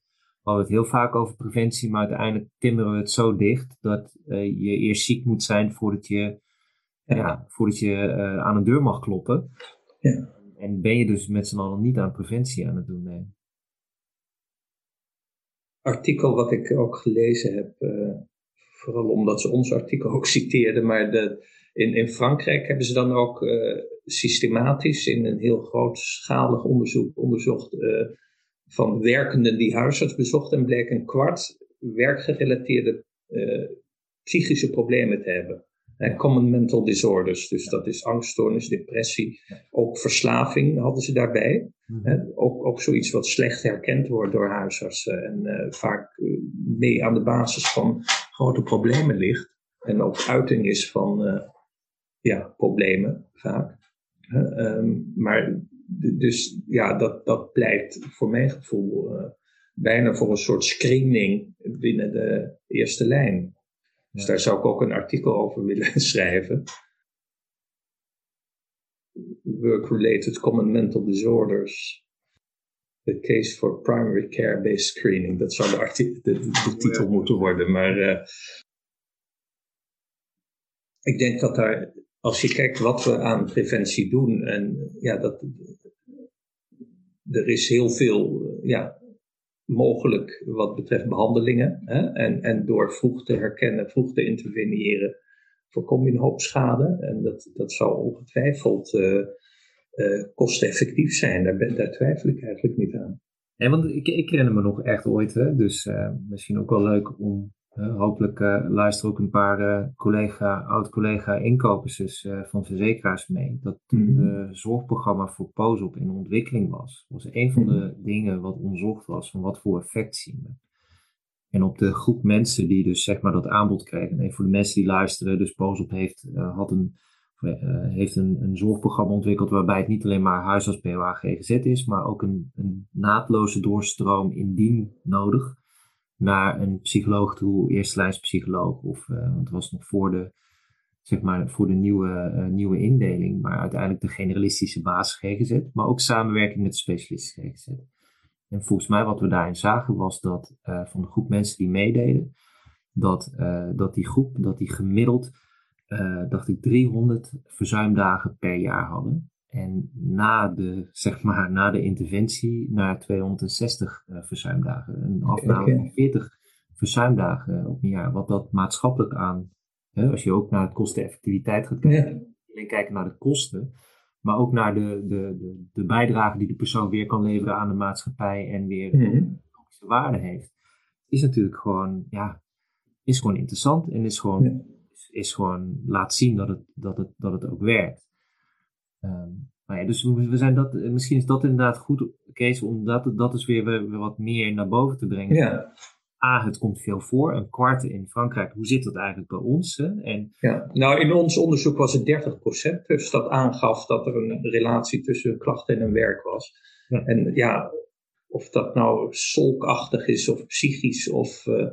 hadden we het heel vaak over preventie, maar uiteindelijk timmeren we het zo dicht dat uh, je eerst ziek moet zijn voordat je, ja. Ja, voordat je uh, aan een deur mag kloppen. Ja. En ben je dus met z'n allen niet aan preventie aan het doen, nee. Artikel wat ik ook gelezen heb, uh, vooral omdat ze ons artikel ook citeerden, maar de, in, in Frankrijk hebben ze dan ook uh, systematisch in een heel grootschalig onderzoek onderzocht uh, van werkenden die huisarts bezochten en bleek een kwart werkgerelateerde uh, psychische problemen te hebben. Uh, common mental disorders, dus dat is angststoornis, depressie, ook verslaving hadden ze daarbij. He, ook, ook zoiets wat slecht herkend wordt door huisartsen en uh, vaak uh, mee aan de basis van grote problemen ligt. En ook uiting is van uh, ja, problemen vaak. Uh, um, maar d- dus ja, dat, dat pleit voor mijn gevoel uh, bijna voor een soort screening binnen de eerste lijn. Dus ja. Daar zou ik ook een artikel over willen schrijven. Work-related common mental disorders. The case for primary care-based screening. Dat zou de, arti- de, de titel ja. moeten worden. Maar uh, ik denk dat daar, als je kijkt wat we aan preventie doen. En ja, dat er is heel veel ja, mogelijk wat betreft behandelingen. Hè? En, en door vroeg te herkennen, vroeg te interveneren, voorkom je een hoop schade. En dat, dat zou ongetwijfeld uh, uh, kosteneffectief zijn. Daar, ben, daar twijfel ik eigenlijk niet aan. Nee, want ik, ik herinner me nog echt ooit. Hè? Dus uh, misschien ook wel leuk om... Uh, hopelijk uh, luisteren ook een paar uh, collega, oud-collega inkopers dus, uh, van verzekeraars mee. Dat toen mm-hmm. de zorgprogramma voor Pozop in ontwikkeling was. Was een van mm-hmm. de dingen wat onderzocht was van wat voor effect zien we. En op de groep mensen die dus zeg maar dat aanbod kregen. En voor de mensen die luisteren, dus Pozop heeft, uh, had een, uh, heeft een, een zorgprogramma ontwikkeld waarbij het niet alleen maar huisarts P O H G G Z is, maar ook een, een naadloze doorstroom indien nodig naar een psycholoog toe, eerstelijnspsycholoog. Of, uh, want het was nog voor de, zeg maar, voor de nieuwe, uh, nieuwe indeling, maar uiteindelijk de generalistische basis G G Z, maar ook samenwerking met de specialisten G G Z. En volgens mij wat we daarin zagen was dat uh, van de groep mensen die meededen, dat, uh, dat die groep, dat die gemiddeld, uh, dacht ik, driehonderd verzuimdagen per jaar hadden. En na de, zeg maar, na de interventie naar tweehonderdzestig uh, verzuimdagen. Een afname okay. van veertig verzuimdagen op een jaar. Wat dat maatschappelijk aan, hè, als je ook naar de kosteneffectiviteit gaat kijken. Ja. Alleen kijken naar de kosten. Maar ook naar de, de, de, de bijdrage die de persoon weer kan leveren aan de maatschappij. En weer mm-hmm. economische waarde heeft. Is natuurlijk gewoon, ja, is gewoon interessant. En is gewoon, ja. is, is gewoon laat zien dat het, dat het, dat het ook werkt. Um, maar ja, dus we zijn dat, misschien is dat inderdaad goed, Kees, om dat, dat is weer, weer wat meer naar boven te brengen. Ja. A, het komt veel voor, een kwart in Frankrijk. Hoe zit dat eigenlijk bij ons? Hè? En, ja. Nou, in ons onderzoek was het dertig procent, dus dat aangaf dat er een relatie tussen klachten en hun werk was. Ja. En ja, of dat nou solkachtig is of psychisch of... Uh,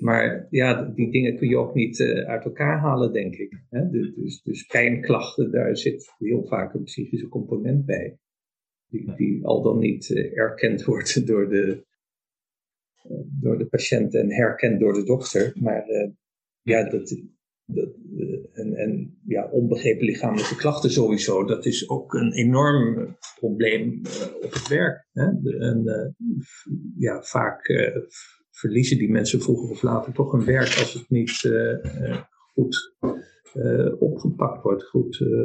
Maar ja, die dingen kun je ook niet uh, uit elkaar halen, denk ik. Hè? Dus, dus pijnklachten, daar zit heel vaak een psychische component bij. Die, die al dan niet uh, erkend wordt door de, uh, door de patiënt en herkend door de dokter. Maar uh, ja, dat, dat, uh, en, en, ja, onbegrepen lichamelijke klachten sowieso, dat is ook een enorm probleem uh, op het werk. Hè? En, uh, f, ja, vaak... Uh, f, verliezen die mensen vroeger of later toch hun werk als het niet uh, goed uh, opgepakt wordt. Goed, uh...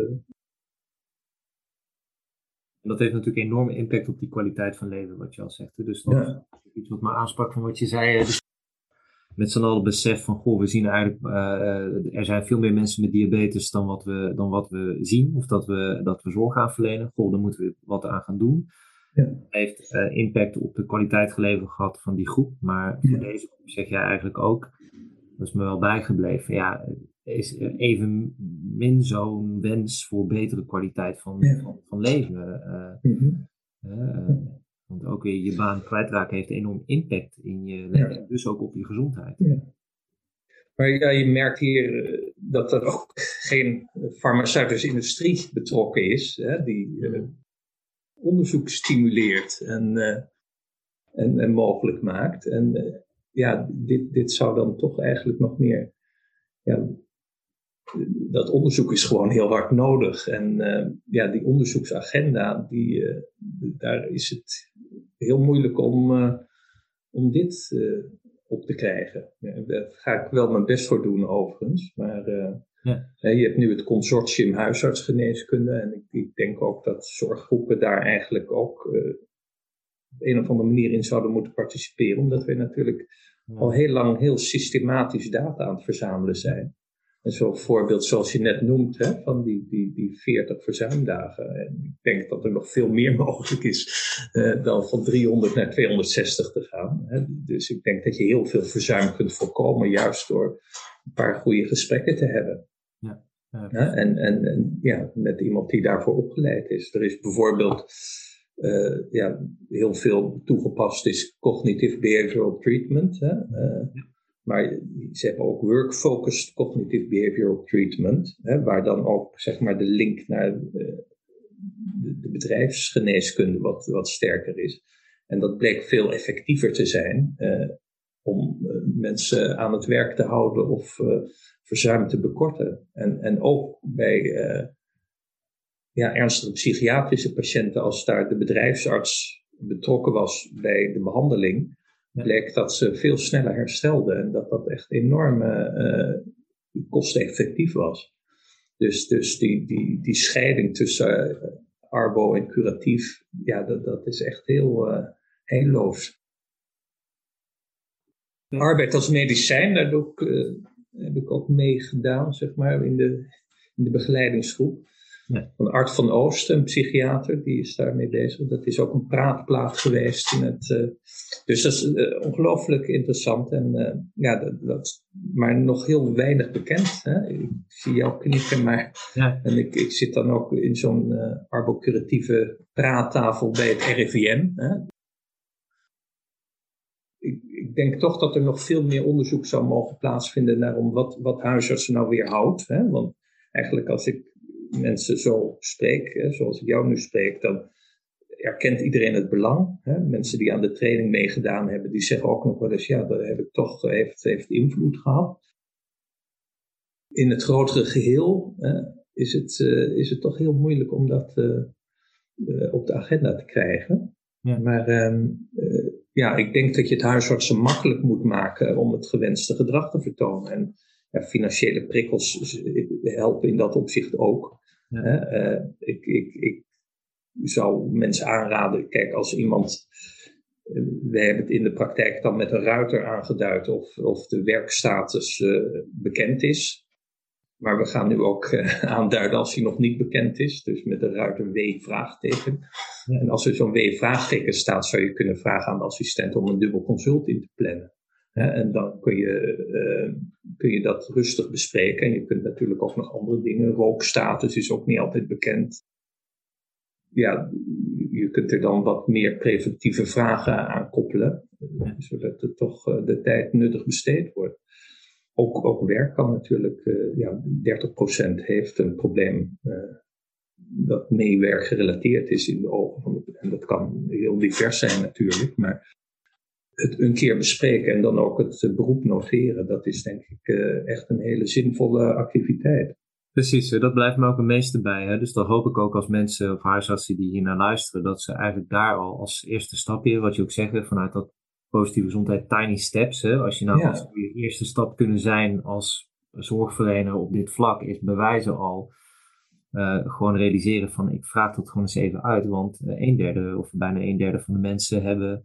En dat heeft natuurlijk enorme impact op die kwaliteit van leven, wat je al zegt. Dus dat ja. is iets wat me aansprak van wat je zei. Dus met z'n allen besef van, goh, we zien eigenlijk, uh, er zijn veel meer mensen met diabetes dan wat we, dan wat we zien. Of dat we, dat we zorg gaan verlenen. Goh, daar moeten we wat aan gaan doen. Ja. Heeft uh, impact op de kwaliteit geleverd gehad van die groep. Maar ja. voor deze groep zeg jij eigenlijk ook, dat is me wel bijgebleven, ja, is even min zo'n wens voor betere kwaliteit van, ja. van, van leven. Uh, mm-hmm. uh, ja. Want ook weer je baan kwijtraken heeft enorm impact in je leven, ja. dus ook op je gezondheid. Ja. Maar ja, je merkt hier dat er ook geen farmaceutische industrie betrokken is, hè, die... Uh, onderzoek stimuleert en, uh, en, en mogelijk maakt. En uh, ja, dit, dit zou dan toch eigenlijk nog meer... Ja, dat onderzoek is gewoon heel hard nodig. En uh, ja, die onderzoeksagenda, die, uh, daar is het heel moeilijk om, uh, om dit uh, op te krijgen. Ja, daar ga ik wel mijn best voor doen overigens. Maar uh, ja. je hebt nu het consortium huisartsgeneeskunde. En ik, ik denk ook dat zorggroepen daar eigenlijk ook uh, op een of andere manier in zouden moeten participeren. Omdat wij natuurlijk ja. al heel lang heel systematisch data aan het verzamelen zijn. En zo'n voorbeeld zoals je net noemt, hè, van die, die, die veertig verzuimdagen. En ik denk dat er nog veel meer mogelijk is eh, dan van driehonderd naar tweehonderdzestig te gaan. Hè. Dus ik denk dat je heel veel verzuim kunt voorkomen, juist door een paar goede gesprekken te hebben. Ja, ja. Ja, en en, en ja, met iemand die daarvoor opgeleid is. Er is bijvoorbeeld uh, ja, heel veel toegepast is cognitive behavioral treatment. Hè. Uh, Maar ze hebben ook work-focused cognitive behavioral treatment. Hè, waar dan ook zeg maar de link naar uh, de, de bedrijfsgeneeskunde wat, wat sterker is. En dat bleek veel effectiever te zijn. Uh, om uh, mensen aan het werk te houden of uh, verzuim te bekorten. En, en ook bij uh, ja, ernstige psychiatrische patiënten. Als daar de bedrijfsarts betrokken was bij de behandeling. Bleek dat ze veel sneller herstelden en dat dat echt enorm uh, kosteneffectief was. Dus, dus die, die, die scheiding tussen uh, arbo en curatief, ja, dat, dat is echt heel uh, heilloos. Arbeid als medicijn, daar doe ik, uh, heb ik ook mee gedaan, zeg maar, in de, in de begeleidingsgroep. Nee. Van Art van Oost, een psychiater, die is daarmee bezig. Dat is ook een praatplaat geweest. In het, uh, dus dat is uh, ongelooflijk interessant. En, uh, ja, dat, dat, maar nog heel weinig bekend. Hè? Ik zie jou knikken, maar ja. en ik, ik zit dan ook in zo'n uh, arbocuratieve praattafel bij het R I V M. Hè? Ik, ik denk toch dat er nog veel meer onderzoek zou mogen plaatsvinden naar om wat, wat huisartsen nou weer houdt. Hè? Want eigenlijk als ik mensen zo spreek, hè, zoals ik jou nu spreek, dan erkent iedereen het belang. Hè. Mensen die aan de training meegedaan hebben, die zeggen ook nog wel eens, ja, dat heb ik toch, heeft, heeft invloed gehad. In het grotere geheel hè, is, het, uh, is het toch heel moeilijk om dat uh, uh, op de agenda te krijgen. Ja. Maar um, uh, ja, ik denk dat je het huisartsen makkelijk moet maken om het gewenste gedrag te vertonen. En ja, financiële prikkels helpen in dat opzicht ook. Ja. Hè? Uh, ik, ik, ik zou mensen aanraden, kijk, als iemand, uh, wij hebben het in de praktijk dan met een ruiter aangeduid of, of de werkstatus uh, bekend is. Maar we gaan nu ook uh, aanduiden als hij nog niet bekend is. Dus met de ruiter W-vraagteken. Ja. En als er zo'n W-vraagteken staat, zou je kunnen vragen aan de assistent om een dubbel consult in te plannen. He, en dan kun je, uh, kun je dat rustig bespreken. En je kunt natuurlijk ook nog andere dingen. Rookstatus is ook niet altijd bekend. Ja, je kunt er dan wat meer preventieve vragen aan koppelen. Uh, zodat het toch uh, de tijd nuttig besteed wordt. Ook, ook werk kan natuurlijk. Uh, ja, dertig procent heeft een probleem uh, dat meewerk gerelateerd is in de ogen van de, en dat kan heel divers zijn natuurlijk. Maar het een keer bespreken en dan ook het beroep noteren. Dat is denk ik uh, echt een hele zinvolle activiteit. Precies, dat blijft me ook het meeste bij. Hè? Dus dan hoop ik ook als mensen of huisartsen die hiernaar luisteren. Dat ze eigenlijk daar al als eerste stapje, wat je ook zegt vanuit dat positieve gezondheid, tiny steps. Hè? Als je nou ja. als je eerste stap kunnen zijn als zorgverlener op dit vlak. Is bewijzen al uh, gewoon realiseren van ik vraag dat gewoon eens even uit. Want uh, een derde of bijna een derde van de mensen hebben...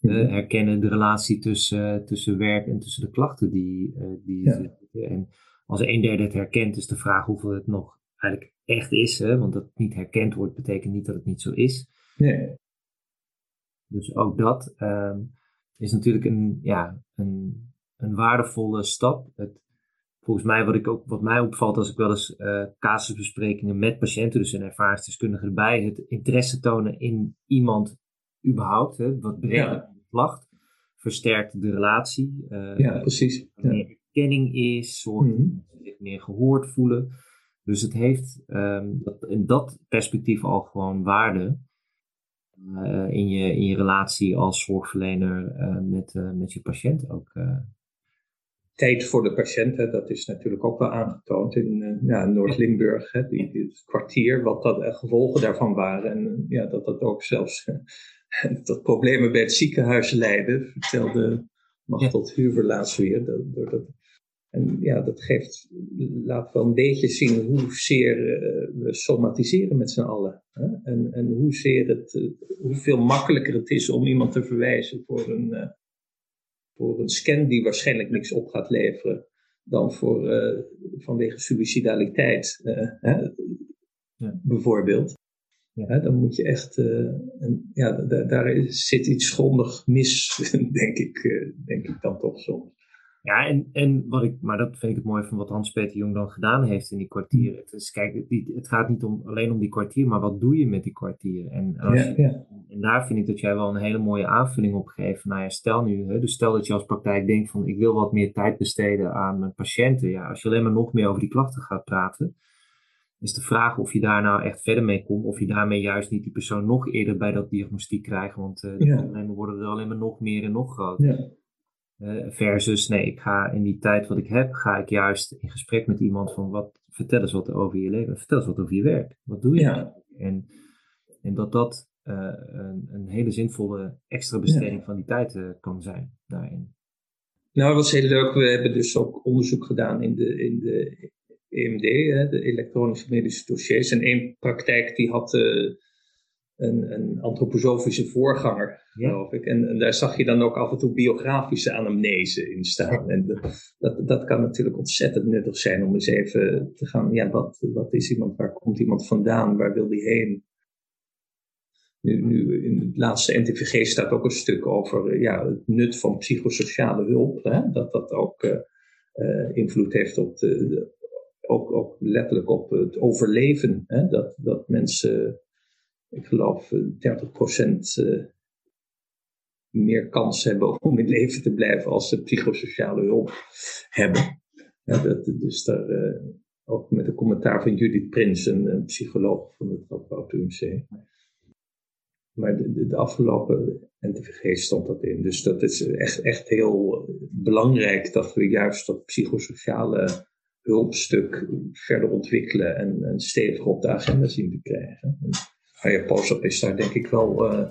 Uh, herkennen de relatie tussen, uh, tussen werk en tussen de klachten die, uh, die ja. zitten. En als een derde het herkent, is de vraag hoeveel het nog eigenlijk echt is. Hè? Want dat het niet herkend wordt, betekent niet dat het niet zo is. Nee. Dus ook dat uh, is natuurlijk een, ja, een, een waardevolle stap. Het, volgens mij, wat, ik ook, wat mij opvalt als ik wel eens uh, casusbesprekingen met patiënten, dus een ervaringsdeskundige erbij, het interesse tonen in iemand überhaupt, hè, wat breder ja. placht, versterkt de relatie. Uh, ja, precies. Ja. Meer erkenning is, zorgt mm-hmm. dat ze zich meer gehoord voelen. Dus het heeft um, dat, in dat perspectief al gewoon waarde. uh, in, je, in je relatie als zorgverlener uh, met, uh, met je patiënt ook. Uh. Tijd voor de patiënten, dat is natuurlijk ook wel aangetoond in uh, ja, Noord-Limburg. Hè, die, die, het kwartier, wat dat uh, gevolgen daarvan waren. En uh, ja, dat dat ook zelfs uh, tot problemen bij het ziekenhuis leidde, vertelde Machtelt Hubers laatst weer. Dat, door dat, en ja, dat geeft, laat wel een beetje zien hoezeer uh, we somatiseren met z'n allen. Hè? En, en hoezeer het, uh, hoeveel makkelijker het is om iemand te verwijzen voor een, uh, voor een scan die waarschijnlijk niks op gaat leveren. Dan voor, uh, vanwege suicidaliteit uh, hè? Ja. bijvoorbeeld. Ja. Hè? Dan moet je echt, uh, en, ja, d- daar zit iets grondig mis, denk ik, uh, denk ik dan toch soms. Ja, en, en wat ik, maar dat vind ik het mooi van wat Hans-Peter Jong dan gedaan heeft in die kwartieren. Het is, kijk, het, het gaat niet om, alleen om die kwartier, maar wat doe je met die kwartieren? En, als ja, je, ja. en daar vind ik dat jij wel een hele mooie aanvulling op geeft. Nou ja, stel nu, hè, dus stel dat je als praktijk denkt van ik wil wat meer tijd besteden aan mijn patiënten. Ja, als je alleen maar nog meer over die klachten gaat praten, is de vraag of je daar nou echt verder mee komt. Of je daarmee juist niet die persoon nog eerder bij dat diagnostiek krijgt. Want uh, de ja. problemen worden er alleen maar nog meer en nog groter. Ja. Versus, nee, ik ga in die tijd wat ik heb, ga ik juist in gesprek met iemand van, wat, vertel eens wat over je leven, vertel eens wat over je werk, wat doe je ja. nou? En, en dat dat uh, een, een hele zinvolle extra besteding ja. van die tijd uh, kan zijn daarin. Nou, dat was heel leuk. We hebben dus ook onderzoek gedaan in de, in de E M D, hè, de elektronische medische dossiers. En één praktijk die had... Uh, Een, een antroposofische voorganger, ja. geloof ik. En, en daar zag je dan ook af en toe biografische anamnese in staan. En de, dat, dat kan natuurlijk ontzettend nuttig zijn om eens even te gaan... Ja, wat, wat is iemand? Waar komt iemand vandaan? Waar wil die heen? Nu, nu in het laatste N T V G staat ook een stuk over ja, het nut van psychosociale hulp. Hè? Dat dat ook uh, uh, invloed heeft op... De, de, ook, ook letterlijk op het overleven. Hè? Dat, dat mensen... Ik geloof dertig procent meer kans hebben om in leven te blijven als ze psychosociale hulp hebben. Ja, dat, dus daar uh, ook met de commentaar van Judith Prins, een, een psycholoog van het Radboud U M C. Maar de, de, de afgelopen N T V G stond dat in. Dus dat is echt, echt heel belangrijk dat we juist dat psychosociale hulpstuk verder ontwikkelen en, en stevig op de agenda zien te krijgen. Maar ja, Pozop is daar denk ik wel uh,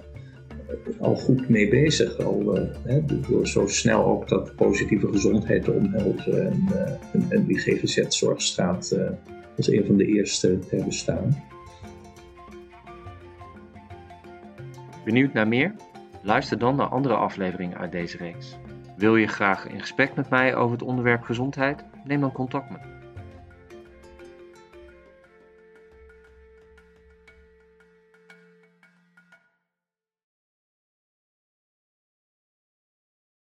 al goed mee bezig. Al, uh, hè, door zo snel ook dat positieve gezondheid te omhelzen. En, uh, en, en die G G Z-zorg staat uh, als een van de eerste te bestaan. Benieuwd naar meer? Luister dan naar andere afleveringen uit deze reeks. Wil je graag in gesprek met mij over het onderwerp gezondheid? Neem dan contact met me.